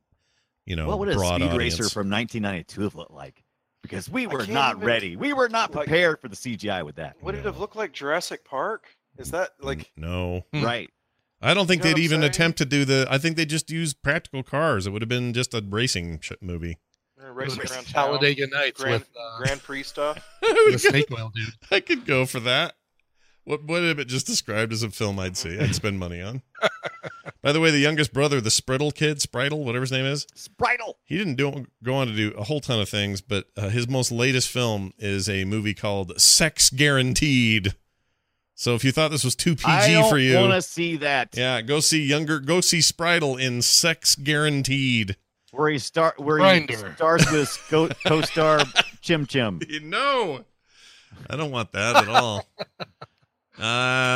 what would broad a Speed audience. Racer from 1992 look like? Because we were not ready, we were not prepared for the CGI with that. Would it have looked like Jurassic Park? Is that like no right? I don't think they'd even attempt to do I think they just used practical cars. It would have been just a racing movie. Racing around Talladega Nights with Grand Prix stuff. The snake oil dude. I could go for that. What if it just described as a film I'd see? I'd spend money on. By the way, the youngest brother, the Spritel, whatever his name is, he didn't go on to do a whole ton of things, but his most latest film is a movie called Sex Guaranteed. So if you thought this was too PG for you, I don't want to see that. Yeah, go see Spritel in Sex Guaranteed, where he stars with co-star Chim-Chim. No, I don't want that at all. All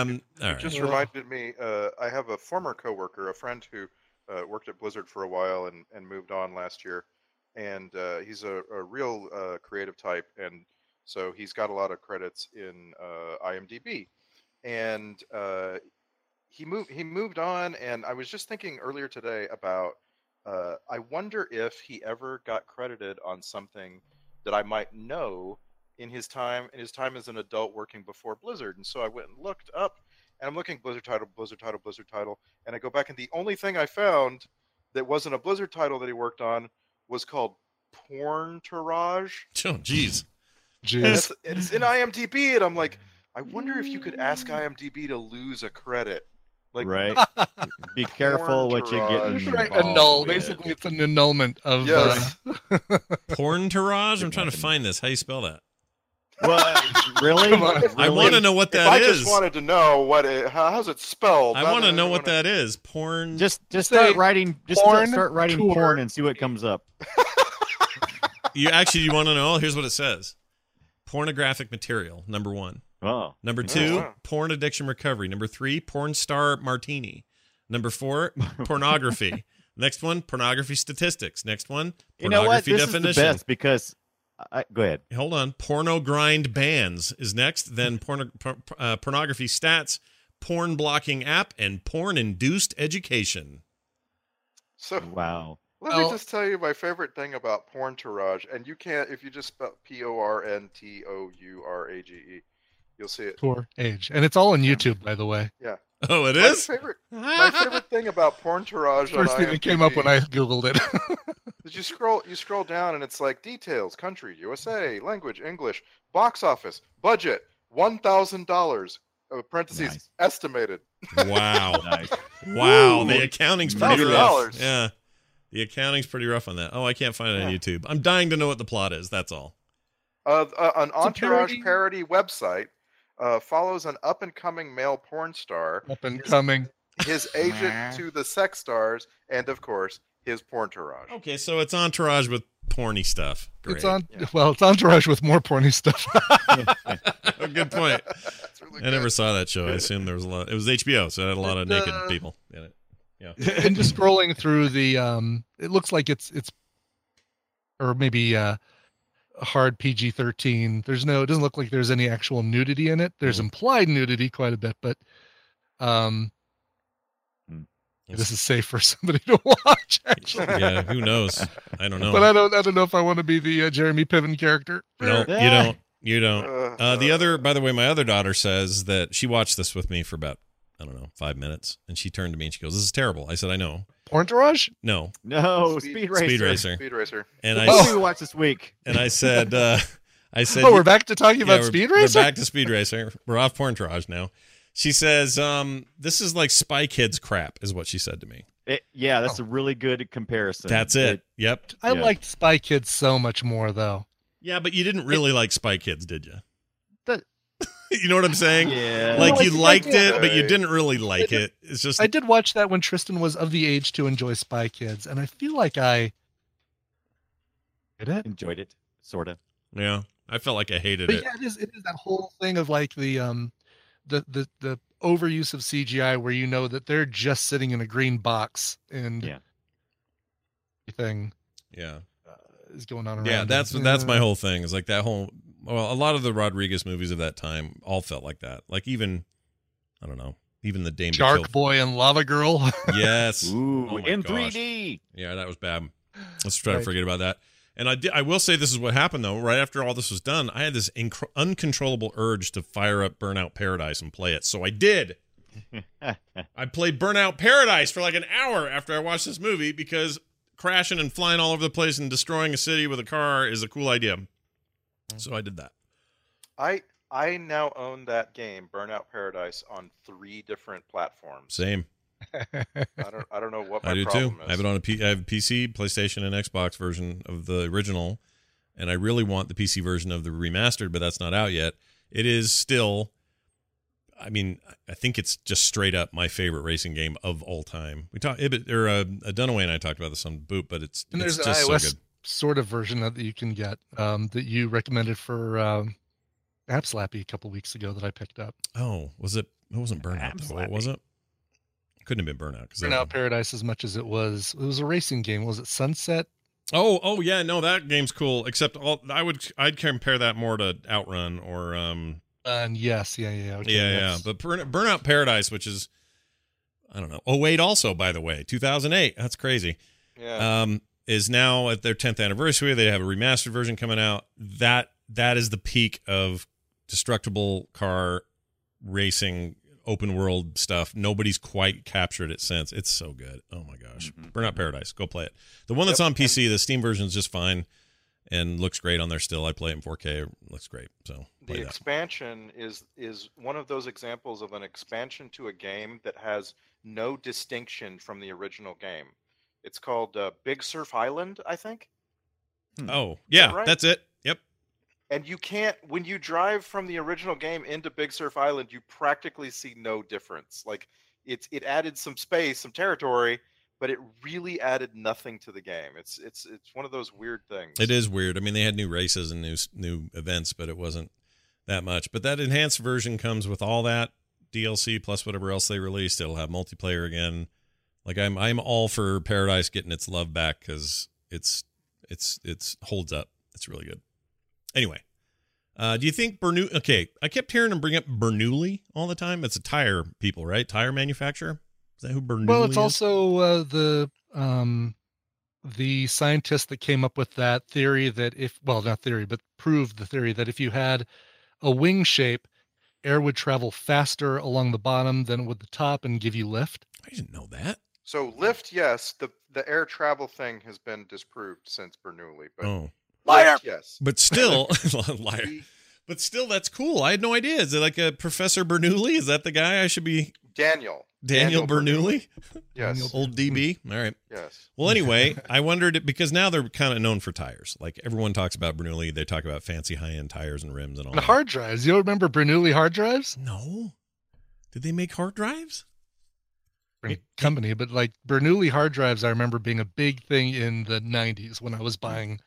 right. It just reminded me. I have a former coworker, a friend who worked at Blizzard for a while and moved on last year, and he's a real creative type, and so he's got a lot of credits in IMDb. And he moved on, and I was just thinking earlier today about I wonder if he ever got credited on something that I might know in his time as an adult working before Blizzard. And so I went and looked up, and I'm looking Blizzard title, and I go back, and the only thing I found that wasn't a Blizzard title that he worked on was called Porntourage. Oh, jeez. It's in IMDb, and I'm like, I wonder if you could ask IMDb to lose a credit. Like, right. Be careful what you get. Right, annul. Basically, it's an annulment of Porntourage. I'm trying to find this. How do you spell that? Well, really? I want to know what that is. I just wanted to know how's it spelled. I want to know what that is. Porn. Just start writing. Just start writing porn and see what comes up. You want to know? Here's what it says: pornographic material. Number 1. Oh. Number 2, porn addiction recovery. Number 3, porn star martini. Number 4, pornography. Next one, pornography statistics. Next one, pornography definition. This is the best because go ahead. Hold on. Porno grind bans is next. Then pornography stats, porn blocking app, and porn induced education. So wow. Let me just tell you my favorite thing about Porntourage, and you can't if you just spell Porntourage. You'll see it. Poor age. And it's all on YouTube, by the way. Yeah. Oh, it is? My favorite thing about Porntourage. First thing that came up when I Googled it. Is you scroll down and it's like details, country, USA, language, English, box office, budget, $1,000, parentheses, nice. Estimated. Wow. Nice. Wow. Ooh. The accounting's pretty rough. Yeah. The accounting's pretty rough on that. Oh, I can't find it on YouTube. I'm dying to know what the plot is. That's all. An entourage parody website follows an up-and-coming male porn star. His agent to the sex stars, and of course, his porn-tourage. Okay, so it's entourage with porny stuff. Great. Well, it's entourage with more porny stuff. Good point. Really I never saw that show. I assume there was a lot. It was HBO, so it had a lot of naked people in it. Yeah. And just scrolling through the, it looks like it's, or maybe hard PG-13. There's no, it doesn't look like there's any actual nudity in it. There's implied nudity quite a bit, but this is safe for somebody to watch. Actually. Yeah, who knows? I don't know. But I don't know if I want to be the Jeremy Piven character. No, you don't. The other, by the way, my other daughter says that she watched this with me for about, 5 minutes. And she turned to me and she goes, "This is terrible." I said, "I know." Porn-tourage? No. Speed Racer. And what we watched this week. And I said, "Oh, we're back to talking about Speed Racer." We're back to Speed Racer. We're off porn-tourage now. She says, "This is like Spy Kids crap," is what she said to me. That's a really good comparison. That's it. Yep. I liked Spy Kids so much more, though. Yeah, but you didn't really like Spy Kids, did you? You know what I'm saying? Yeah. Like you liked it, but you didn't really like it. It's just I did watch that when Tristan was of the age to enjoy Spy Kids, and I feel like I enjoyed it, sort of. Yeah, I felt like I hated it. Yeah, it is that whole thing of like the overuse of CGI, where you know that they're just sitting in a green box and everything. Yeah. Is going on around. Yeah, that's my whole thing. Is like that whole. Well, a lot of the Rodriguez movies of that time all felt like that. Like even, even the Dame Shark Boy and Lava Girl. Yes. Ooh, in 3D. Yeah, that was bad. Let's try to forget about that. And I will say this is what happened though. Right after all this was done, I had this uncontrollable urge to fire up Burnout Paradise and play it. So I did. I played Burnout Paradise for like an hour after I watched this movie because crashing and flying all over the place and destroying a city with a car is a cool idea. So I did that. I now own that game, Burnout Paradise, on 3 different platforms. Same. I don't know what my problem too. Is. I have it on I have a PC, PlayStation, and Xbox version of the original, and I really want the PC version of the remastered, but that's not out yet. It is still. I mean, I think it's just straight up my favorite racing game of all time. We talked, Dunaway and I talked about this on Boot, but it's just so good. Sort of version that you can get that you recommended for App Slappy a couple weeks ago that I picked up. Oh, was it? It wasn't Burnout. What was it? Couldn't have been Burnout. Burnout Paradise, as much as it was a racing game. Was it Sunset? Oh yeah, no, that game's cool. Except I'd compare that more to Outrun or But Burnout Paradise, which is 08 also, by the way, 2008. That's crazy. Yeah. Is now at their 10th anniversary. They have a remastered version coming out. That is the peak of destructible car racing, open world stuff. Nobody's quite captured it since. It's so good. Oh my gosh. Mm-hmm. Burnout Paradise. Go play it. The one that's on PC, the Steam version is just fine and looks great on there still. I play it in 4K. It looks great. So the expansion is one of those examples of an expansion to a game that has no distinction from the original game. It's called Big Surf Island, I think. Oh, yeah, that's it. Yep. And you can't, when you drive from the original game into Big Surf Island, you practically see no difference. Like, it added some space, some territory, but it really added nothing to the game. It's one of those weird things. It is weird. I mean, they had new races and new events, but it wasn't that much. But that enhanced version comes with all that DLC plus whatever else they released. It'll have multiplayer again. Like I'm all for Paradise getting its love back because it's holds up. It's really good. Anyway, do you think Bernoulli? Okay, I kept hearing him bring up Bernoulli all the time. It's a tire people, right? Tire manufacturer. Is that who Bernoulli? Well, it's also the scientist that came up with that theory that proved the theory that if you had a wing shape, air would travel faster along the bottom than it would the top and give you lift. I didn't know that. So lift, yes, the air travel thing has been disproved since Bernoulli. But liar! Lift, yes, but still, liar. But still, that's cool. I had no idea. Is it like a Professor Bernoulli? Is that the guy I should be Daniel Bernoulli? Yes. Daniel, old DB? All right. Yes. Well, anyway, I wondered, because now they're kind of known for tires. Like, everyone talks about Bernoulli. They talk about fancy high-end tires and rims and all that. Hard drives. You don't remember Bernoulli hard drives? No. Did they make hard drives? Company, but like Bernoulli hard drives, I remember being a big thing in the 90s when I was buying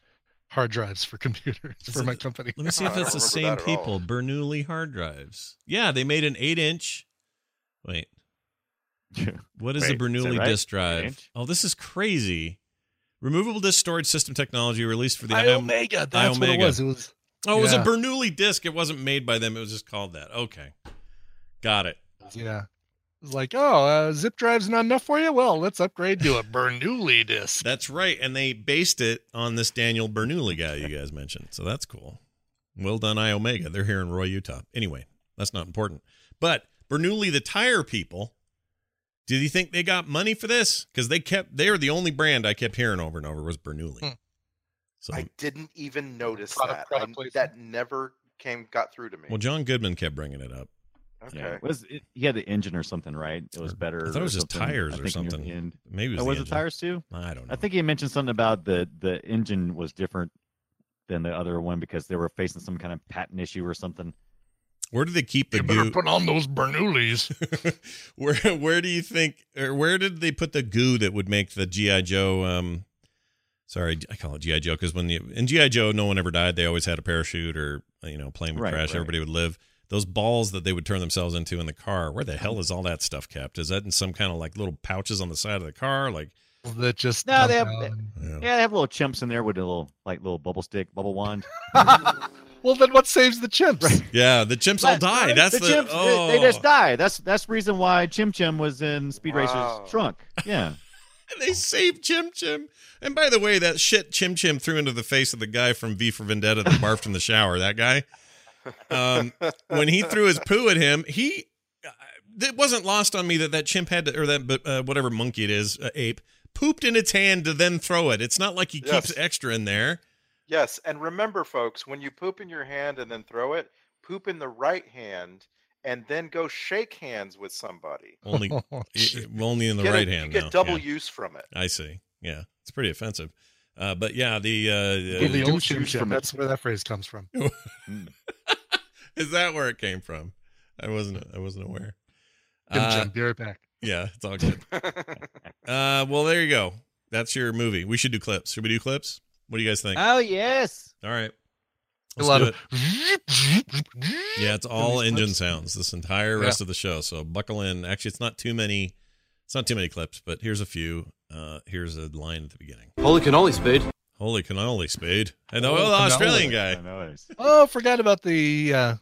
hard drives for computers for my company. Let me see if that's the same people. Bernoulli hard drives. Yeah, they made an 8-inch. Wait. What is a Bernoulli disk drive? Oh, this is crazy. Removable disk storage system technology released for the iOmega. That's what it was. It was a Bernoulli disk. It wasn't made by them. It was just called that. Okay. Got it. Yeah. It's like, oh, zip drive's not enough for you? Well, let's upgrade to a Bernoulli disc. That's right. And they based it on this Daniel Bernoulli guy you guys mentioned. So that's cool. Well done, iOmega. They're here in Roy, Utah. Anyway, that's not important. But Bernoulli, the tire people, do you think they got money for this? Because they were the only brand I kept hearing over and over was Bernoulli. So I didn't even notice product that never got through to me. Well, John Goodman kept bringing it up. Okay. Yeah. He had the engine or something, right? It was better. I thought it was just tires or something. Maybe it was the tires too. I don't know. I think he mentioned something about the engine was different than the other one because they were facing some kind of patent issue or something. Where do they keep the goo? Put on those Bernouillis. Where do you think, or where did they put the goo that would make the G.I. Joe? Sorry, I call it G.I. Joe because in G.I. Joe, no one ever died. They always had a parachute or plane would crash. Right. Everybody would live. Those balls that they would turn themselves into in the car, where the hell is all that stuff kept? Is that in some kind of like little pouches on the side of the car? Like that just no, they have, they have little chimps in there with a little bubble stick, bubble wand. Well, then what saves the chimps? Right. Yeah, the chimps all die. That's the chimps. Oh. They just die. That's the reason why Chim-Chim was in Speed Racer's trunk. Yeah. And they saved Chim-Chim. And by the way, that shit Chim-Chim threw into the face of the guy from V for Vendetta that barfed in the shower. That guy. When he threw his poo at him, it wasn't lost on me that chimp had to, or that whatever monkey it is, ape, pooped in its hand to then throw it. It's not like he keeps extra in there. Yes, and remember, folks, when you poop in your hand and then throw it, poop in the right hand and then go shake hands with somebody. Only in the right hand. You get double use from it. I see. Yeah, it's pretty offensive. But yeah, the old Chim-Chim, that's where that phrase comes from. Is that where it came from? I wasn't aware. Chim-Chim, be right back. Yeah, it's all good. Well, there you go. That's your movie. We should do clips. Should we do clips? What do you guys think? Oh, yes. All right. A lot of yeah, it's all engine clips. Sounds this entire rest of the show. So buckle in. Actually, it's not too many. It's not too many clips, but here's a few. Here's a line at the beginning. Holy cannoli, Spade. Holy cannoli, Spade. And the Australian guy. Nice. Oh, forgot about the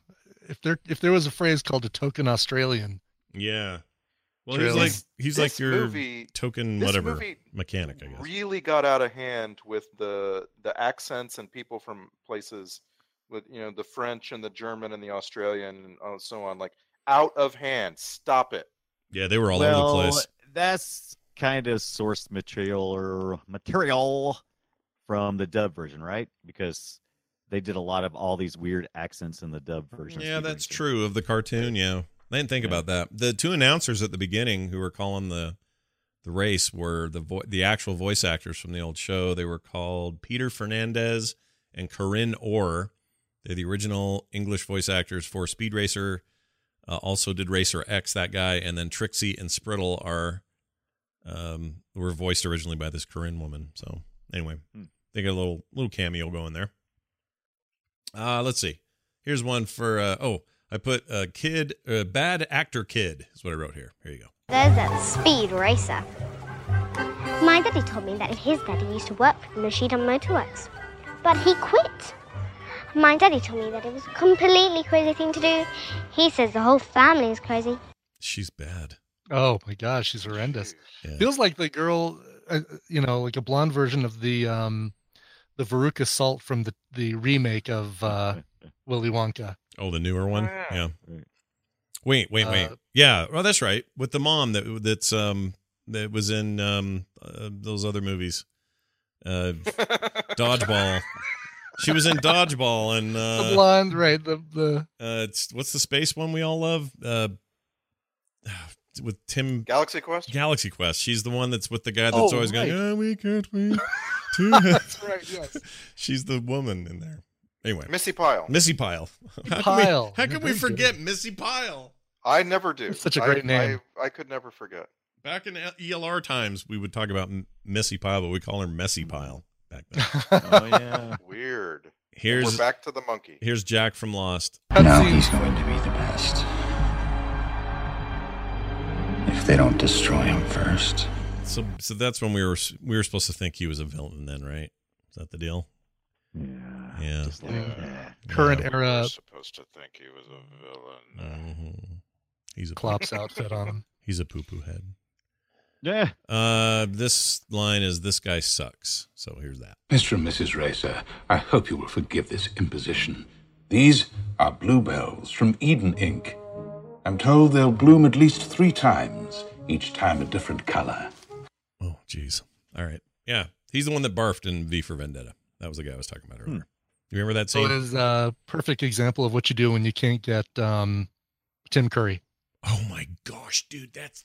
if there was a phrase called a token Australian. Yeah. Well, he's like your token whatever mechanic, I guess. Really got out of hand with the accents and people from places with the French and the German and the Australian and so on. Like out of hand. Stop it. Yeah, they were all over the place. That's kind of source material from the dub version, right? Because they did a lot of all these weird accents in the dub version. Yeah, that's true of the cartoon. Yeah, I didn't think about that. The two announcers at the beginning who were calling the race were the actual voice actors from the old show. They were called Peter Fernandez and Corinne Orr. They're the original English voice actors for Speed Racer. Also did Racer X, that guy, and then Trixie and Sprittle were voiced originally by this Corinne woman. So anyway, they got a little cameo going there. Let's see. Here's one for I put a kid, bad actor kid is what I wrote here. Here you go. There's that Speed Racer. My daddy told me that his daddy used to work for the Nishida Motorworks, but he quit. My daddy told me that it was a completely crazy thing to do. He says the whole family is crazy. She's bad. Oh, my gosh. She's horrendous. Yeah. Feels like the girl, like a blonde version of the Veruca Salt from the remake of Willy Wonka. Oh, the newer one? Yeah. Wait. Yeah. Well, that's right. With the mom that was in those other movies. Dodgeball. She was in Dodgeball and the blonde, right? What's the space one we all love? with Tim Galaxy Quest. Galaxy Quest. She's the one that's with the guy that's always going, "Yeah, we can't wait." That's right. Yes. She's the woman in there. Anyway, Missy Pyle. How can we forget Missy Pyle? I never do. It's such a great name. I could never forget. Back in ELR times, we would talk about Missy Pyle, but we call her Messy Pyle back then. Oh yeah, weird. We're back to the monkey. Here's Jack from Lost. Now he's going to be the best. If they don't destroy him first. So that's when we were supposed to think he was a villain then, right? Is that the deal? Yeah. Just like that. Current era. We were supposed to think he was a villain. Mm-hmm. He's a Clops outfit on him. He's a poo-poo head. Yeah. This line is, this guy sucks. So here's that. Mr. and Mrs. Racer, I hope you will forgive this imposition. These are bluebells from Eden, Inc. I'm told they'll bloom at least 3 times, each time a different color. Oh, jeez. All right. Yeah. He's the one that barfed in V for Vendetta. That was the guy I was talking about earlier. You remember that scene? So it is a perfect example of what you do when you can't get Tim Curry. Oh my gosh, dude, it's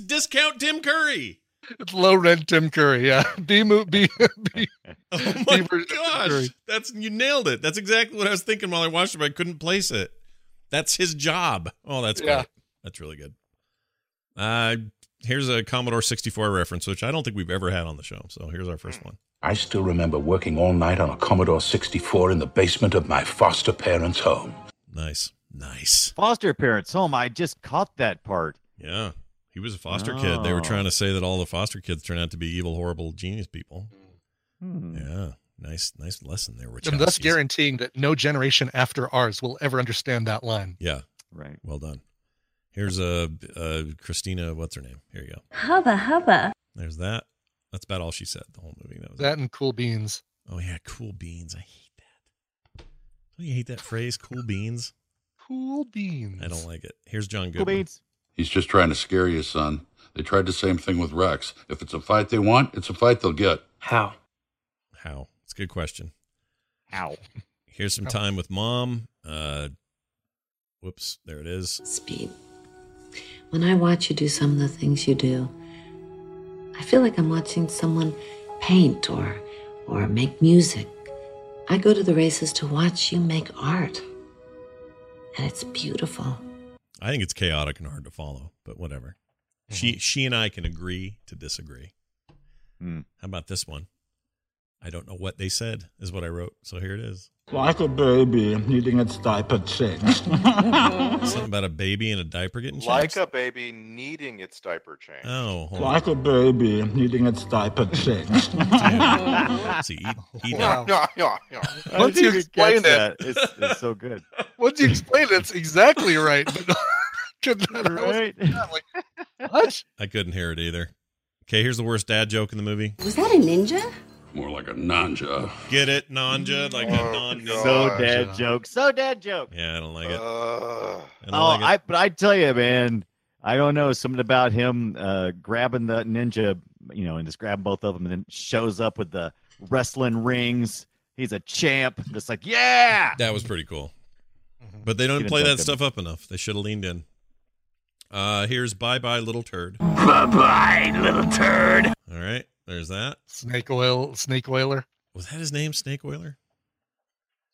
discount Tim Curry. It's low rent Tim Curry, yeah. B. Oh my gosh, you nailed it. That's exactly what I was thinking while I watched it, but I couldn't place it. That's his job. Oh, that's great. That's really good. Here's a Commodore 64 reference, which I don't think we've ever had on the show. So here's our first one. I still remember working all night on a Commodore 64 in the basement of my foster parents' home. Nice. Foster parents' home. I just caught that part. Yeah. He was a foster kid. They were trying to say that all the foster kids turn out to be evil, horrible, genius people. Hmm. Yeah. Nice lesson there. Wachowski. And thus guaranteeing that no generation after ours will ever understand that line. Yeah. Right. Well done. Here's Christina, what's her name? Here you go. Hubba. There's that. That's about all she said the whole movie. That and cool beans. Oh, yeah. Cool beans. I hate that. Don't you hate that phrase, cool beans? Cool beans. I don't like it. Here's John Goodman. Cool beans. He's just trying to scare you, son. They tried the same thing with Rex. If it's a fight they want, it's a fight they'll get. How? It's a good question. How? Here's some time with Mom. Whoops. There it is. Speed. When I watch you do some of the things you do, I feel like I'm watching someone paint or make music. I go to the races to watch you make art. And it's beautiful. I think it's chaotic and hard to follow, but whatever. Mm-hmm. She and I can agree to disagree. Mm. How about this one? I don't know what they said is what I wrote, so here it is. Like a baby eating its diaper changed. Something about a baby and a diaper getting changed? Like a baby needing its diaper changed. Oh, like a baby needing its diaper changed. See, eat that. No. Once you explain that, it's so good. Once you explain it, it's exactly right. But right. Like, what? I couldn't hear it either. Okay, here's the worst dad joke in the movie. Was that a ninja? More like a nanja. Get it? Nanja? Like a nanja. So dad joke. Yeah, I don't like it. But I tell you, man, I don't know. Something about him grabbing the ninja, and just grabbing both of them and then shows up with the wrestling rings. He's a champ. Just like, yeah! That was pretty cool. Mm-hmm. But they don't play that stuff up enough. They should have leaned in. Here's Bye-Bye Little Turd. Bye-bye Little Turd. All right. There's that. Snake Oiler. Was that his name, Snake Oiler?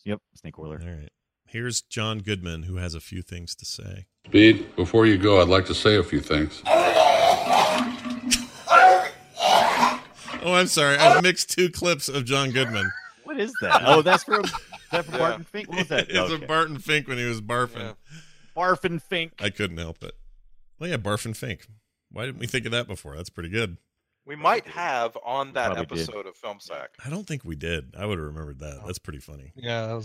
Yep, Snake Oiler. All right. Here's John Goodman, who has a few things to say. Speed, before you go, I'd like to say a few things. I'm sorry. I've mixed 2 clips of John Goodman. What is that? Oh, that's from Barton Fink? What was that? It's a Barton Fink when he was barfing. Yeah. Barfin' Fink. I couldn't help it. Well, yeah, Barfin' Fink. Why didn't we think of that before? That's pretty good. We might have on that episode of Film Sack. I don't think we did. I would have remembered that. That's pretty funny. Yeah.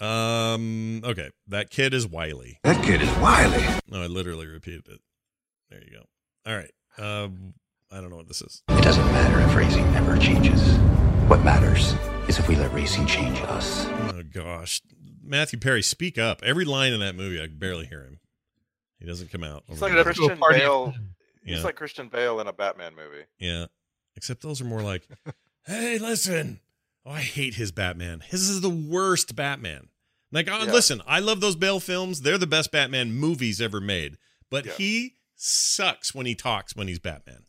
Okay. That kid is wily. No, I literally repeated it. There you go. All right. I don't know what this is. It doesn't matter if racing never changes. What matters is if we let racing change us. Oh, gosh. Matthew Perry, speak up. Every line in that movie, I can barely hear him. He doesn't come out. It's like a Christian Bale... Yeah. It's like Christian Bale in a Batman movie. Yeah. Except those are more like, hey, listen. Oh, I hate his Batman. His is the worst Batman. Like, listen, I love those Bale films. They're the best Batman movies ever made. But he sucks when he talks when he's Batman.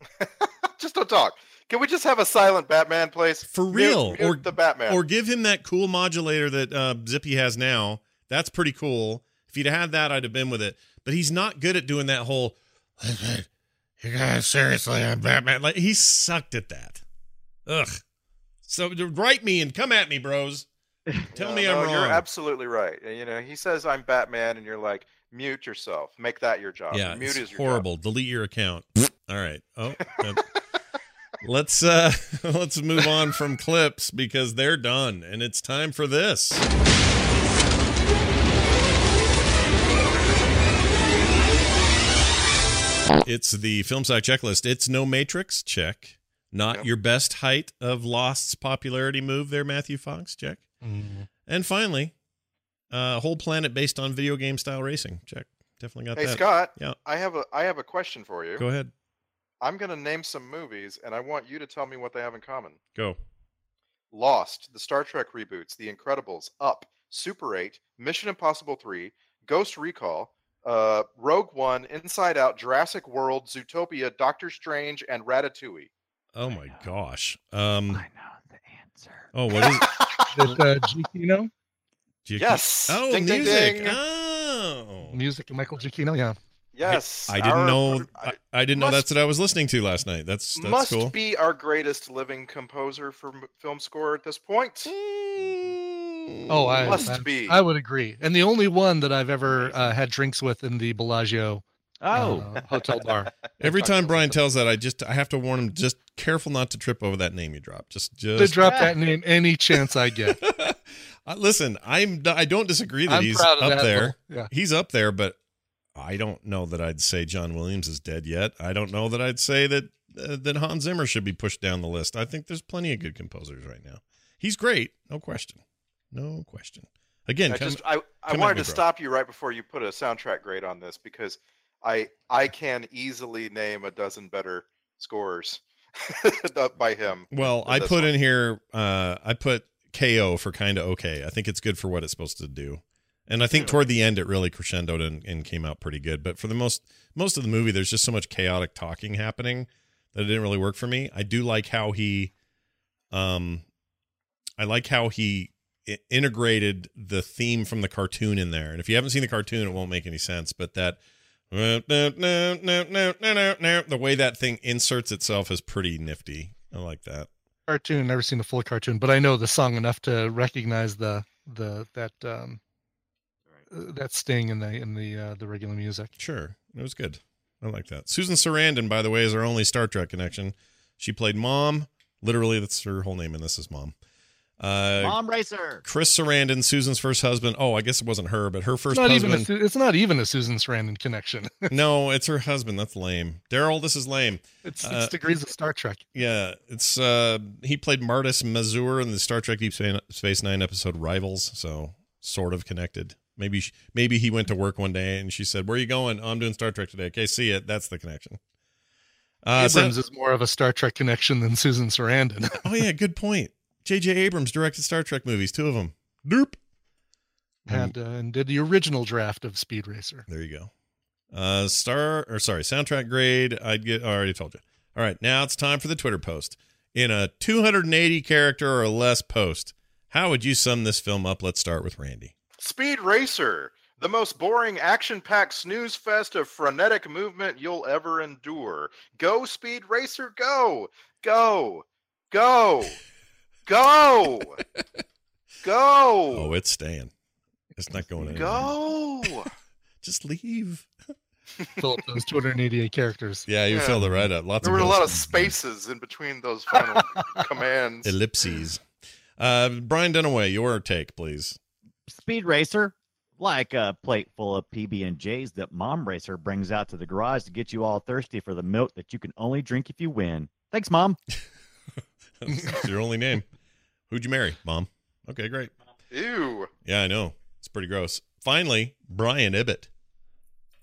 Just don't talk. Can we just have a silent Batman, please? For real. Mute the Batman. Or give him that cool modulator that Zippy has now. That's pretty cool. If he'd had that, I'd have been with it. But he's not good at doing that whole, you guys, seriously, I'm Batman. Like, he sucked at that. Ugh. So write me and come at me, bros. Tell me I'm wrong. You're absolutely right. You know, he says I'm Batman, and you're like, mute yourself. Make that your job. Yeah, mute is your horrible. Job. Delete your account. All right. Oh, let's move on from clips because they're done, and it's time for this. It's the Film Sack checklist. It's no Matrix. Check. Not your best height of Lost's popularity move there, Matthew Fox. Check. Mm-hmm. And finally, whole planet based on video game style racing. Check. Definitely got that. Hey, Scott, I have a question for you. Go ahead. I'm going to name some movies, and I want you to tell me what they have in common. Go. Lost, the Star Trek reboots, The Incredibles, Up, Super 8, Mission Impossible 3, Ghost Recall, Rogue One, Inside Out, Jurassic World, Zootopia, Doctor Strange, and Ratatouille. Oh my gosh! I know the answer. Oh, what is it? Giacchino? Yes. Oh, ding, music. Ding, ding. Oh, music and Michael Giacchino. Yeah. Yes. I didn't know. I didn't know that's what I was listening to last night. That's must cool. be our greatest living composer for film score at this point. Oh, I must be. I would agree. And the only one that I've ever had drinks with in the Bellagio. Hotel bar. Every time Brian tells that, I have to warn him, just careful not to trip over that name you drop. Just to drop that name any chance I get. Listen, I don't disagree that he's up there. Yeah. He's up there, but I don't know that I'd say John Williams is dead yet. I don't know that I'd say that Hans Zimmer should be pushed down the list. I think there's plenty of good composers right now. He's great, no question. No question. Again, I wanted to stop you right before you put a soundtrack grade on this because I can easily name a dozen better scores by him. Well, I put in here, I put KO for kind of okay. I think it's good for what it's supposed to do. And I think toward the end, it really crescendoed and came out pretty good. But for the most of the movie, there's just so much chaotic talking happening that it didn't really work for me. I do like how he integrated the theme from the cartoon in there. And if you haven't seen the cartoon, it won't make any sense. But that, the way that thing inserts itself is pretty nifty. I like that. Cartoon, never seen a full cartoon, but I know the song enough to recognize that sting in the regular music. Sure, it was good. I like that. Susan Sarandon, by the way, is our only Star Trek connection. She played Mom. Literally, that's her whole name, and this is Mom. Mom Racer. Chris Sarandon, Susan's first husband. Oh, I guess it wasn't her, but her first husband. It's not even a Susan Sarandon connection. No, it's her husband. That's lame. Daryl, this is lame. It's 6 degrees of Star Trek. Yeah, it's he played Martis Mazur in the Star Trek Deep Space Nine episode Rivals, so sort of connected. Maybe he went to work one day and she said, "Where are you going?" "Oh, I'm doing Star Trek today." "Okay, see it." That's the connection. Abrams is more of a Star Trek connection than Susan Sarandon. Oh yeah, good point. J.J. Abrams directed Star Trek movies, two of them. Derp. And did the original draft of Speed Racer. There you go. Soundtrack grade. I already told you. All right, now it's time for the Twitter post. In a 280 character or less post, how would you sum this film up? Let's start with Randy. Speed Racer, the most boring action-packed snooze fest of frenetic movement you'll ever endure. Go, Speed Racer, go! Go! Go! Go! Go! Oh, it's staying. It's not going anywhere. Go! Just leave. Fill up those 288 characters. Yeah, you filled it right up. There were a lot of spaces in between those final commands. Ellipses. Brian Dunaway, your take, please. Speed Racer, like a plate full of PB&Js that Mom Racer brings out to the garage to get you all thirsty for the milk that you can only drink if you win. Thanks, Mom. That's your only name. Who'd you marry? Mom. Okay, great. Ew. Yeah, I know. It's pretty gross. Finally, Brian Ibbett.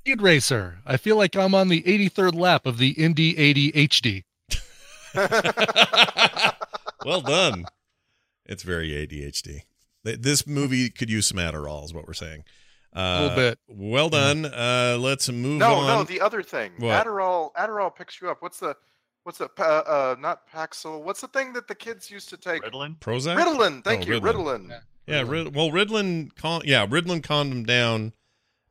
Speed Racer. I feel like I'm on the 83rd lap of the Indy 80 HD. Well done. It's very ADHD. This movie could use some Adderall is what we're saying. A little bit. Well done. Let's move on. No, the other thing. What? Adderall picks you up. Not Paxil. What's the thing that the kids used to take? Ritalin? Prozac? Ritalin. Thank you, Ritalin. Yeah, Ritalin calmed him down.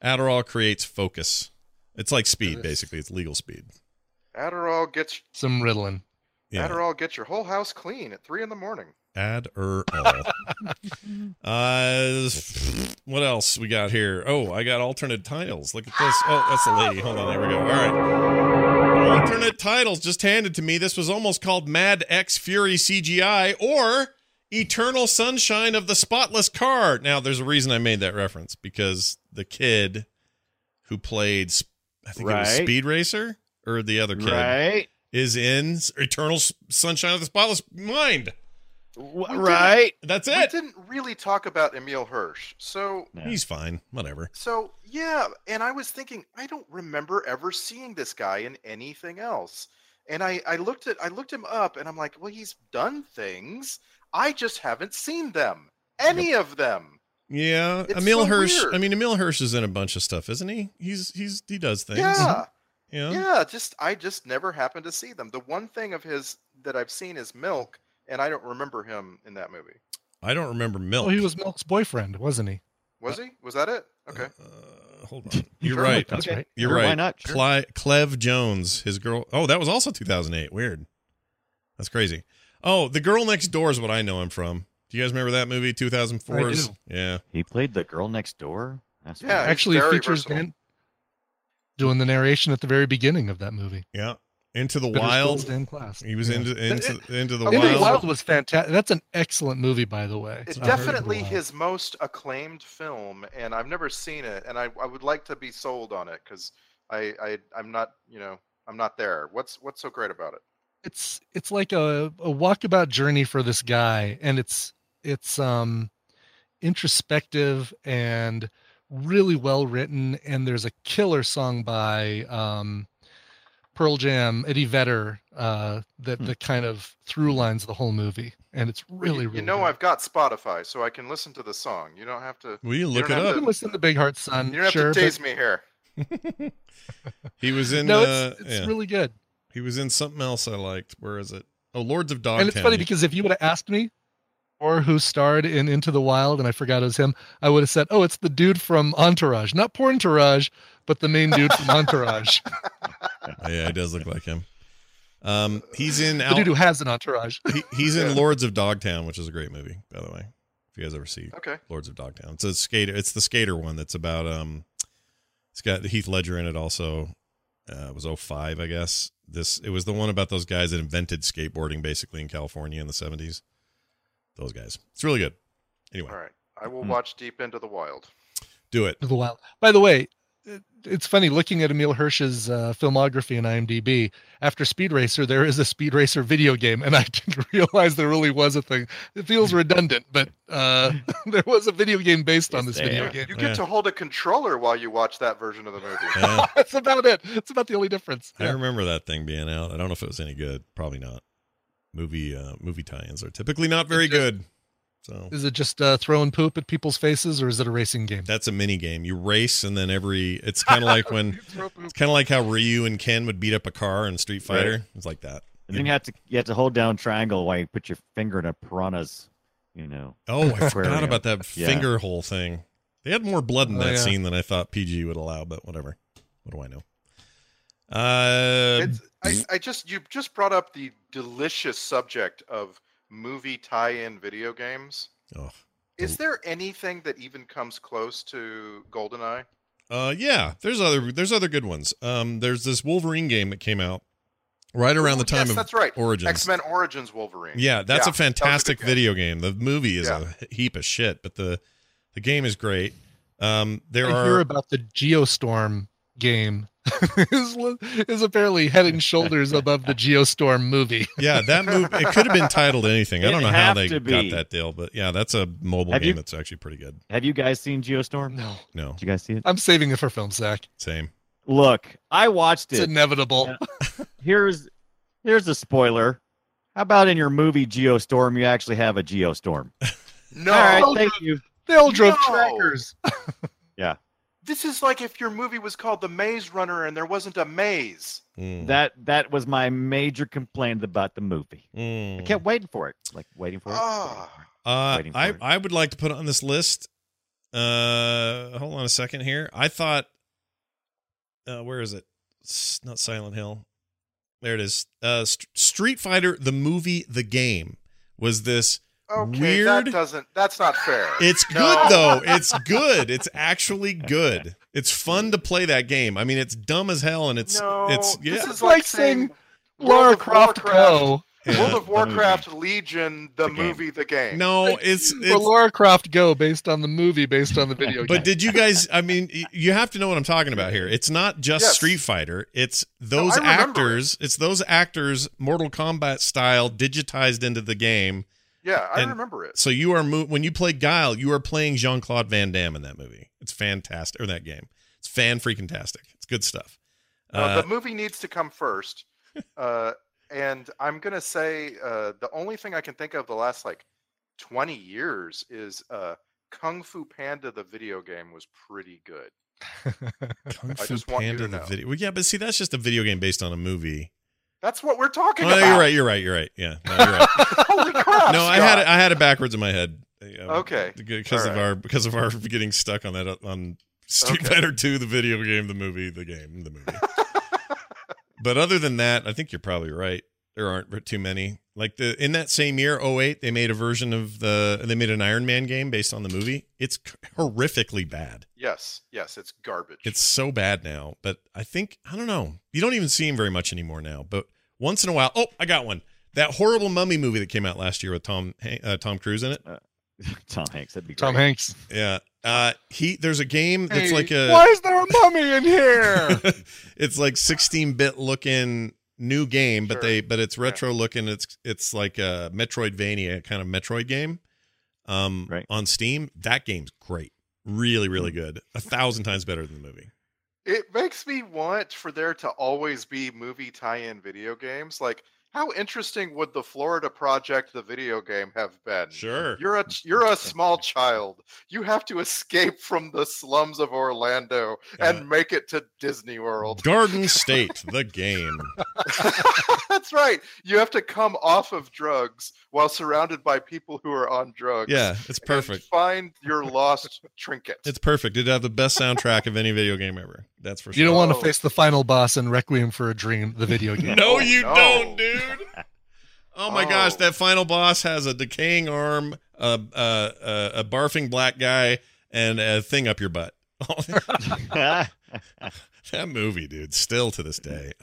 Adderall creates focus. It's like speed, basically. It's legal speed. Adderall gets... some Ritalin. Yeah. Adderall gets your whole house clean at 3 a.m. Adderall. What else we got here? Oh, I got alternate titles. Look at this. Oh, that's the lady. Hold on. There we go. All right. Alternate titles just handed to me. This was almost called Mad X Fury CGI or Eternal Sunshine of the Spotless Car. Now, there's a reason I made that reference, because the kid who played, I think it was Speed Racer or the other kid, is in Eternal Sunshine of the Spotless Mind. That's it. We didn't really talk about Emile Hirsch, so he's fine, whatever. So yeah, and I was thinking, I don't remember ever seeing this guy in anything else. And I looked him up, and I'm like, well, he's done things. I just haven't seen them, any of them. Yeah, Emile Hirsch. Weird. I mean, Emile Hirsch is in a bunch of stuff, isn't he? He does things. Yeah, yeah. I just never happened to see them. The one thing of his that I've seen is Milk. And I don't remember him in that movie. I don't remember Milk. Well, he was Milk's boyfriend, wasn't he? Was he? Was that it? Okay. Hold on. You're sure. Right. That's right. You're right. Why not? Sure. Cleve Jones, his girl. Oh, that was also 2008. Weird. That's crazy. Oh, The Girl Next Door is what I know him from. Do you guys remember that movie, 2004? Yeah. He played The Girl Next Door? That's yeah. Actually features Dan doing the narration at the very beginning of that movie. Yeah. Into the Wild. He was into the Wild. Into the Wild was fantastic. That's an excellent movie, by the way. It's definitely his most acclaimed film, and I've never seen it, and I would like to be sold on it, because I'm not there. What's so great about it? It's like a walkabout journey for this guy, and it's introspective and really well written, and there's a killer song by Pearl Jam, Eddie Vedder, that kind of through lines the whole movie, and it's really, really. Good. I've got Spotify, so I can listen to the song. You don't have to. Will you look it up? You can listen to Big Heart Sun. You don't have to tase me here. He was in. No, it's really good. He was in something else I liked. Where is it? Oh, Lords of Dogtown. And it's funny because if you would have asked me, or who starred in Into the Wild, and I forgot it was him, I would have said, "Oh, it's the dude from Entourage, not Porntourage, but the main dude from Entourage." Yeah, he does look like him. He's in the dude who has an entourage. He's in Lords of Dogtown, which is a great movie, by the way. If you guys ever see Lords of Dogtown, it's a skater. It's the skater one that's about. It's got Heath Ledger in it. Also, it was 2005, I guess. It was the one about those guys that invented skateboarding, basically in California in the 70s. Those guys. It's really good. Anyway, all right, I will watch Deep Into the Wild. Do it. Into the Wild. By the way. It's funny looking at Emile Hirsch's filmography in IMDb. After Speed Racer, there is a Speed Racer video game, and I didn't realize there really was a thing. It feels redundant, but there was a video game based on this video game. You get to hold a controller while you watch that version of the movie. Yeah. That's about it. It's about the only difference. I remember that thing being out. I don't know if it was any good. Probably not. Movie tie-ins are typically not very good. So is it just throwing poop at people's faces, or is it a racing game? That's a mini game. You race, and then it's kind of like how Ryu and Ken would beat up a car in Street Fighter. Right. It's like that. And then you have to hold down triangle while you put your finger in a piranha's, Oh, I forgot about that finger hole thing. They had more blood in that scene than I thought PG would allow, but whatever. What do I know? You just brought up the delicious subject of movie tie-in video games. Is there anything that even comes close to GoldenEye? There's other good ones. There's this Wolverine game that came out right around the time of Origins. X-Men Origins Wolverine. A fantastic video game. The movie is a heap of shit, but the game is great. I hear about the Geostorm game. is apparently head and shoulders above the Geostorm movie. That movie, it could have been titled anything. I don't know how they got that deal, but that's a mobile game that's actually pretty good. Have you guys seen Geostorm? No. Did you guys see it? I'm saving it for Film Sack. Same. Look, I watched it. It's inevitable. Here's a spoiler. How about in your movie Geostorm, you actually have a Geostorm? No. All right, thank you. They all drove trackers. Yeah. This is like if your movie was called The Maze Runner and there wasn't a maze. Mm. That was my major complaint about the movie. Mm. I kept waiting for it. Like, waiting for it. I would like to put on this list. Hold on a second here. I thought, where is it? It's not Silent Hill. There it is. Street Fighter, the movie, the game was this. Okay, weird. That's not fair. It's good though. It's good. It's actually good. It's fun to play that game. I mean, it's dumb as hell, and This is like saying World of Warcraft Legion, the movie, the game. No, it's Lara Croft Go based on the movie, based on the video game. But did you guys? I mean, you have to know what I'm talking about here. It's not just Street Fighter. It's those actors. It's those actors, Mortal Kombat style, digitized into the game. Yeah, I remember it. So you are when you play Guile, you are playing Jean-Claude Van Damme in that movie. It's fantastic, or that game. It's fan-freaking-tastic. It's good stuff. The movie needs to come first. And I'm going to say the only thing I can think of the last, 20 years is Kung Fu Panda, the video game, was pretty good. Kung Fu Panda, the video. Well, yeah, but see, that's just a video game based on a movie. That's what we're talking about. No, you're right. Yeah, no, you're right. Holy crap! No, Scott. I had it backwards in my head. Okay, because of our getting stuck on that on Street Fighter 2, the video game, the movie. But other than that, I think you're probably right. There aren't too many. Like in that same year, 2008, they made a version of an Iron Man game based on the movie. It's horrifically bad. Yes, it's garbage. It's so bad now, but I don't know. You don't even see him very much anymore now. But once in a while, I got one. That horrible Mummy movie that came out last year with Tom Cruise in it. Tom Hanks. That'd be great. Tom Hanks. Yeah. There's a game that's why is there a mummy in here? It's like 16-bit looking. New game, sure. but it's retro looking. It's like a Metroidvania kind of Metroid game, on Steam. That game's great, really, really good. 1,000 times better than the movie. It makes me want for there to always be movie tie-in video games. Like, how interesting would the Florida Project, the video game, have been? Sure, you're a small child. You have to escape from the slums of Orlando and make it to Disney World. Garden State, the game. That's right. You have to come off of drugs while surrounded by people who are on drugs. Yeah, it's perfect. Find your lost trinket. It's perfect. It'd have the best soundtrack of any video game ever. That's for sure. You don't want to face the final boss in Requiem for a Dream, the video game. No, you don't, dude. Oh my gosh, that final boss has a decaying arm, a barfing black guy, and a thing up your butt. That movie, dude, still to this day.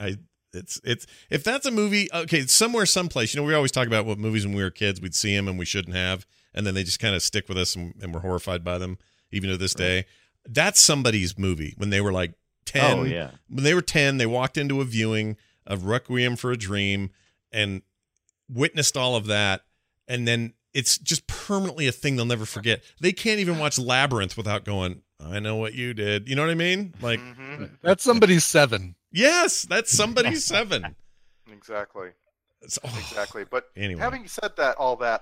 It's if that's a movie, okay, somewhere, someplace. You know, we always talk about what movies when we were kids we'd see them and we shouldn't have, and then they just kind of stick with us and we're horrified by them even to this day. That's somebody's movie when they were like 10. Oh, yeah. When they were 10, they walked into a viewing of Requiem for a Dream and witnessed all of that, and then it's just permanently a thing they'll never forget. They can't even watch Labyrinth without going, I know what you did. You know what I mean? Like, that's somebody's 7. Yes, that's somebody's 7. Exactly. Exactly. But anyway. Having said that,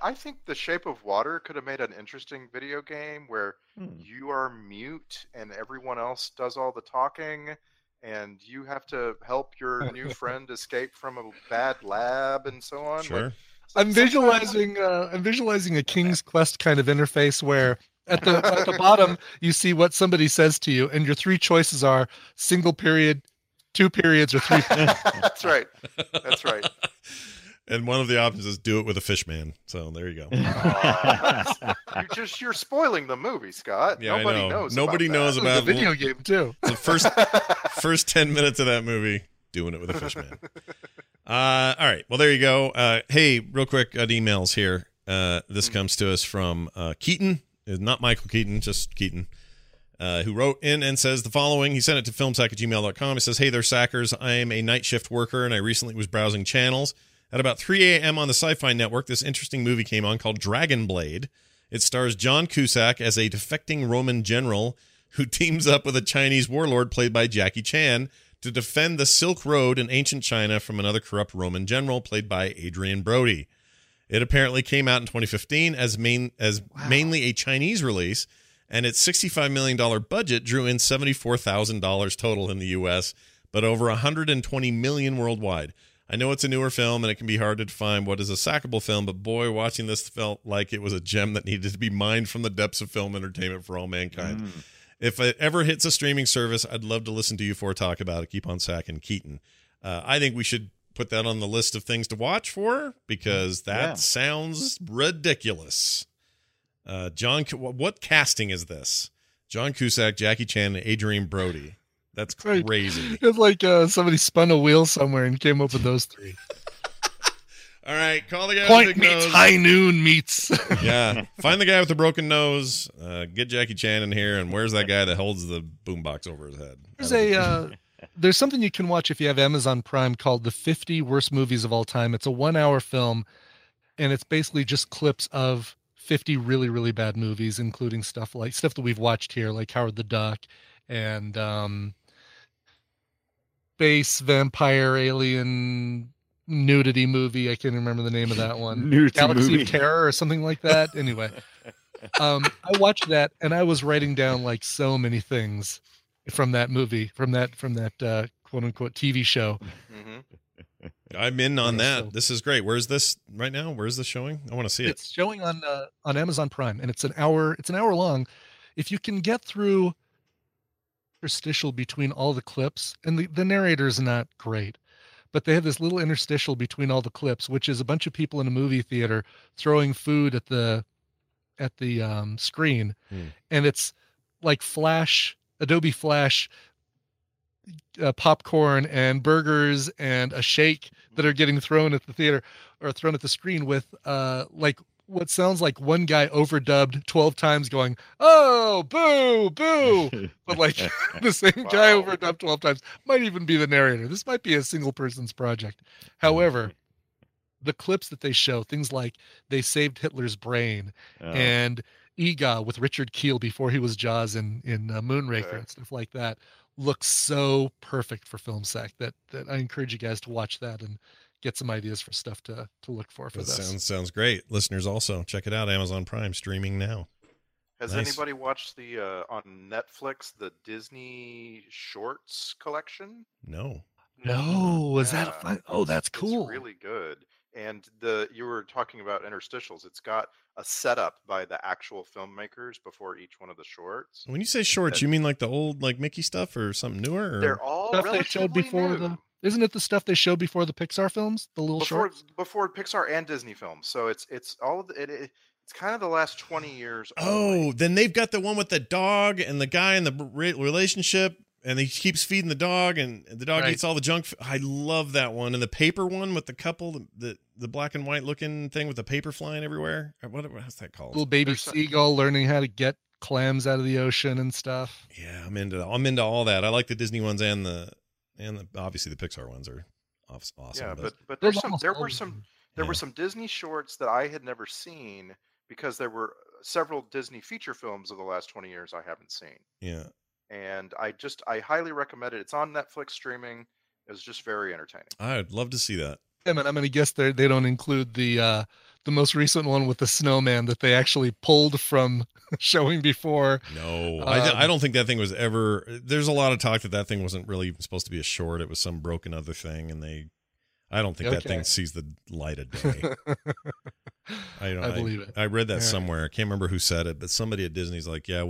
I think The Shape of Water could have made an interesting video game where you are mute and everyone else does all the talking. And you have to help your new friend escape from a bad lab and so on. Sure. Like, I'm visualizing a King's Quest kind of interface where at the bottom you see what somebody says to you, and your 3 choices are single period, 2 periods, or 3 periods. That's right. And one of the options is do it with a fish man. So there you go. You're spoiling the movie, Scott. Yeah, Nobody knows about the video game too. The first 10 minutes of that movie, doing it with a fish man. All right. Well, there you go. Hey, real quick, emails here. This comes to us from Keaton. It's not Michael Keaton, just Keaton. Who wrote in and says the following. He sent it to filmsack@gmail.com. He says, hey there, Sackers. I am a night shift worker, and I recently was browsing channels. At about 3 a.m. on the Sci-Fi Network, this interesting movie came on called Dragon Blade. It stars John Cusack as a defecting Roman general who teams up with a Chinese warlord played by Jackie Chan to defend the Silk Road in ancient China from another corrupt Roman general played by Adrian Brody. It apparently came out in 2015 as mainly a Chinese release and its $65 million budget drew in $74,000 total in the U.S., but over $120 million worldwide. I know it's a newer film, and it can be hard to define what is a sackable film, but boy, watching this felt like it was a gem that needed to be mined from the depths of film entertainment for all mankind. Mm. If it ever hits a streaming service, I'd love to listen to you four talk about it. Keep on sacking Keaton. I think we should put that on the list of things to watch for, because that sounds ridiculous. John, what casting is this? John Cusack, Jackie Chan, and Adrian Brody. That's crazy. Right. It's like somebody spun a wheel somewhere and came up with those three. All right, call the guy Point with the meets nose. High noon meets. Yeah, find the guy with the broken nose. Get Jackie Chan in here, and where's that guy that holds the boombox over his head? There's something you can watch if you have Amazon Prime called The 50 Worst Movies of All Time. It's a 1-hour film, and it's basically just clips of 50 really, really bad movies, including stuff that we've watched here, like Howard the Duck and space vampire alien nudity movie. I can't remember the name of that one. Galaxy of Terror or something like that. Anyway, I watched that and I was writing down like so many things from that movie, from that quote unquote TV show. Mm-hmm. I'm in on that. This is great. Where is this right now? Where is this showing? I want to see it. It's showing on Amazon Prime, and it's an hour long. If you can get through interstitial between all the clips, and the narrator is not great, but they have this little interstitial between all the clips, which is a bunch of people in a movie theater throwing food at the screen. And it's like Adobe Flash popcorn and burgers and a shake that are getting thrown at the theater or thrown at the screen with like what sounds like one guy overdubbed 12 times going, "Oh, boo, boo." But like the same guy overdubbed 12 times might even be the narrator. This might be a single person's project. However, the clips that they show, things like they saved Hitler's brain and EGOT with Richard Kiel before he was Jaws in Moonraker and stuff like that, looks so perfect for Film Sack that I encourage you guys to watch that and get some ideas for stuff to look for this. Sounds great. Listeners, also check it out. Amazon Prime, streaming now. Has anybody watched the on Netflix the Disney Shorts collection? No. Is that fun? Oh, that's cool. It's really good. And you were talking about interstitials. It's got a setup by the actual filmmakers before each one of the shorts. When you say shorts, you mean like the old like Mickey stuff or something newer? Or? They're all stuff they showed before new. Isn't it the stuff they show before the Pixar films, the little shorts? Before Pixar and Disney films, so it's all of the, it's kind of the last 20 years. Oh, then they've got the one with the dog and the guy in the relationship, and he keeps feeding the dog, and the dog eats all the junk. I love that one, and the paper one with the couple, the black and white looking thing with the paper flying everywhere. What's that called? Little baby seagull learning how to get clams out of the ocean and stuff. Yeah, I'm into all that. I like the Disney ones and the. And obviously the Pixar ones are awesome. Yeah, but there were some Disney shorts that I had never seen because there were several Disney feature films of the last 20 years I haven't seen. Yeah. And I highly recommend it. It's on Netflix streaming. It was just very entertaining. I'd love to see that. I mean, I'm going to guess they don't include the most recent one with the snowman that they actually pulled from showing before. No, I don't think that thing was ever. There's a lot of talk that thing wasn't really supposed to be a short. It was some broken other thing, and I don't think that thing sees the light of day. I believe it. I read that somewhere. I can't remember who said it, but somebody at Disney's like, "Yeah,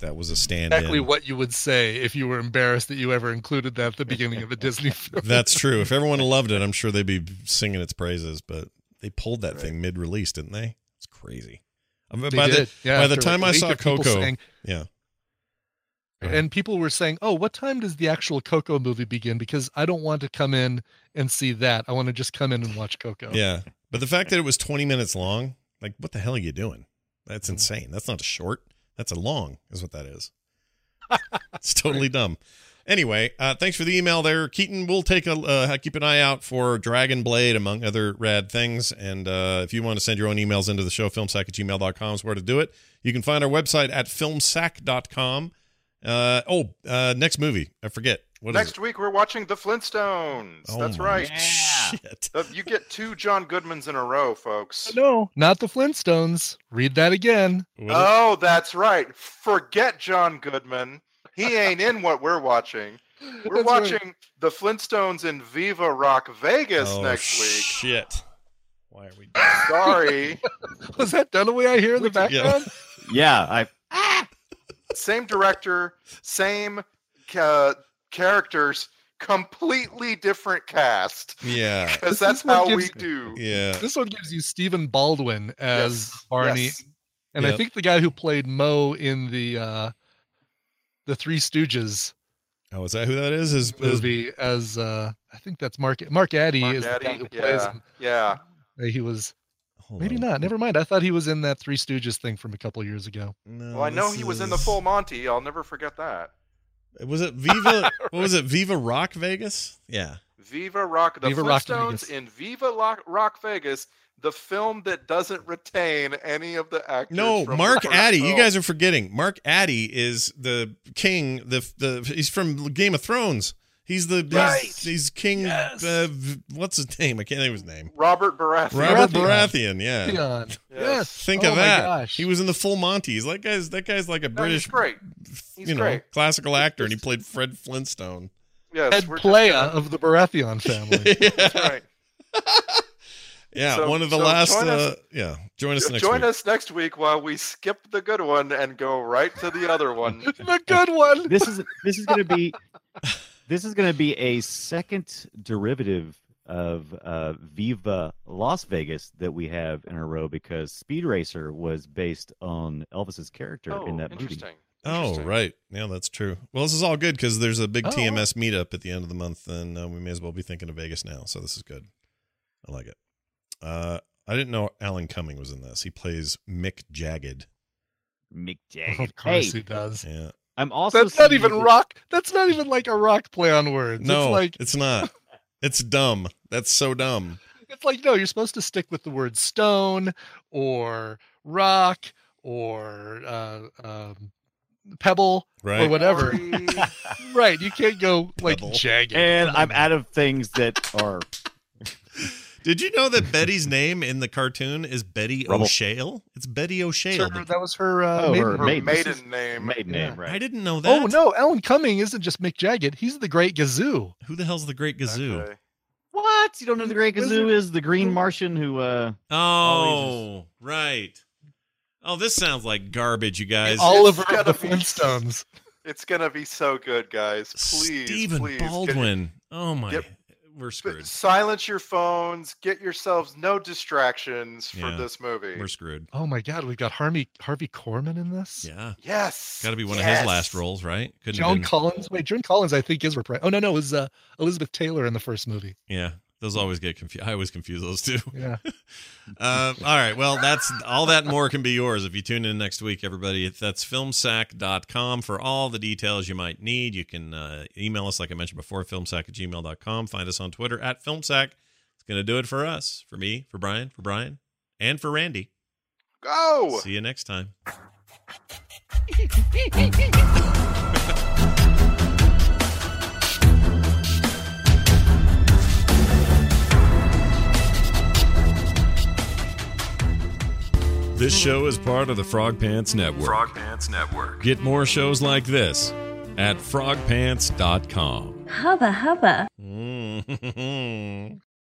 that was a stand-in." Exactly what you would say if you were embarrassed that you ever included that at the beginning of a Disney film. That's true. If everyone loved it, I'm sure they'd be singing its praises, but they pulled that thing mid-release, didn't they? It's crazy. By the time I saw Coco. And people were saying, "Oh, what time does the actual Coco movie begin? Because I don't want to come in and see that. I want to just come in and watch Coco." Yeah. But the fact that it was 20 minutes long, like, what the hell are you doing? That's insane. That's not a short. That's a long is what that is. It's totally dumb. Anyway, thanks for the email there, Keaton. We'll keep an eye out for Dragon Blade, among other rad things. And if you want to send your own emails into the show, filmsack@gmail.com is where to do it. You can find our website at filmsack.com. Next movie. I forget. Next week, we're watching The Flintstones. Oh, that's right. Shit. You get two John Goodmans in a row, folks. No, not The Flintstones. Read that again. Oh, that's right. Forget John Goodman. He ain't in what we're watching. We're watching The Flintstones in Viva Rock Vegas next week. Shit. Why are we doing that? Sorry. Was that Dunaway I hear in the background? Yeah. Same director, same characters, completely different cast. Yeah. Because that's how we do. Yeah. This one gives you Stephen Baldwin as Barney. Yes. And I think the guy who played Moe in the Three Stooges. Oh, is that who that is? His movie as I think that's Mark Addy is the guy who plays him. Yeah. He was Maybe not. Never mind. I thought he was in that Three Stooges thing from a couple years ago. No, well, I know he was in the Full Monty. I'll never forget that. Was it Viva? What was it? Viva Rock Vegas? Yeah. Viva Rock. The Flintstones in Viva Rock Vegas, the film that doesn't retain any of the actors. No, Mark Addy. You guys are forgetting. Mark Addy is the king. He's from Game of Thrones. He's the he's King. Yes. What's his name? I can't think of his name. Robert Baratheon. Robert Baratheon. Yeah. Yes. Think of that. Gosh. He was in the Full Monty. He's like that guy's like a British, he's great. He's great. Classical actor, and he played Fred Flintstone. Yes, head player of the Baratheon family. That's right. Yeah, so, one of the last. Join us next week. Join us next week while we skip the good one and go right to the other one. The good one. This is going to be. This is going to be a second derivative of Viva Las Vegas that we have in a row because Speed Racer was based on Elvis's character in that movie. Oh, right. Yeah, that's true. Well, this is all good because there's a big TMS meetup at the end of the month, and we may as well be thinking of Vegas now. So this is good. I like it. I didn't know Alan Cumming was in this. He plays Mick Jagged. Mick Jagged. Of course he does. Yeah. I'm also that's not even rock. That's not even like a rock play on words. No, it's not. It's dumb. That's so dumb. It's like, no, you're supposed to stick with the word stone or rock or pebble or whatever. Right. You can't go like jagged. And I'm out of things that are. Did you know that Betty's name in the cartoon is Betty O'Shale? It's Betty O'Shale. Sure, that was her, maiden name. Maiden name, right? I didn't know that. Oh no, Alan Cumming isn't just Mick Jagged. He's the Great Gazoo. Who the hell's the Great Gazoo? Okay. What? You don't know the Great Gazoo is the Green Martian who? Right. Oh, this sounds like garbage, you guys. Oliver of the Flintstones. It's gonna be so good, guys. Please, Stephen Baldwin. Oh my. Yep. We're screwed. Silence your phones. Get yourselves no distractions for this movie. We're screwed. Oh my God, we've got Harvey Korman in this. Yeah. Yes. Got to be one of his last roles, right? Joan Collins. Wait, Joan Collins, I think is reprised. Oh no, it was Elizabeth Taylor in the first movie. Yeah, those always get confused. I always confuse those two. Yeah. All right. Well, that's all that more can be yours if you tune in next week, everybody. That's filmsack.com for all the details you might need. You can email us, like I mentioned before, filmsack@gmail.com. Find us on Twitter @filmsack. It's going to do it for us, for me, for Brian, and for Randy. Go! See you next time. This show is part of the Frog Pants Network. Frog Pants Network. Get more shows like this at frogpants.com. Hubba hubba.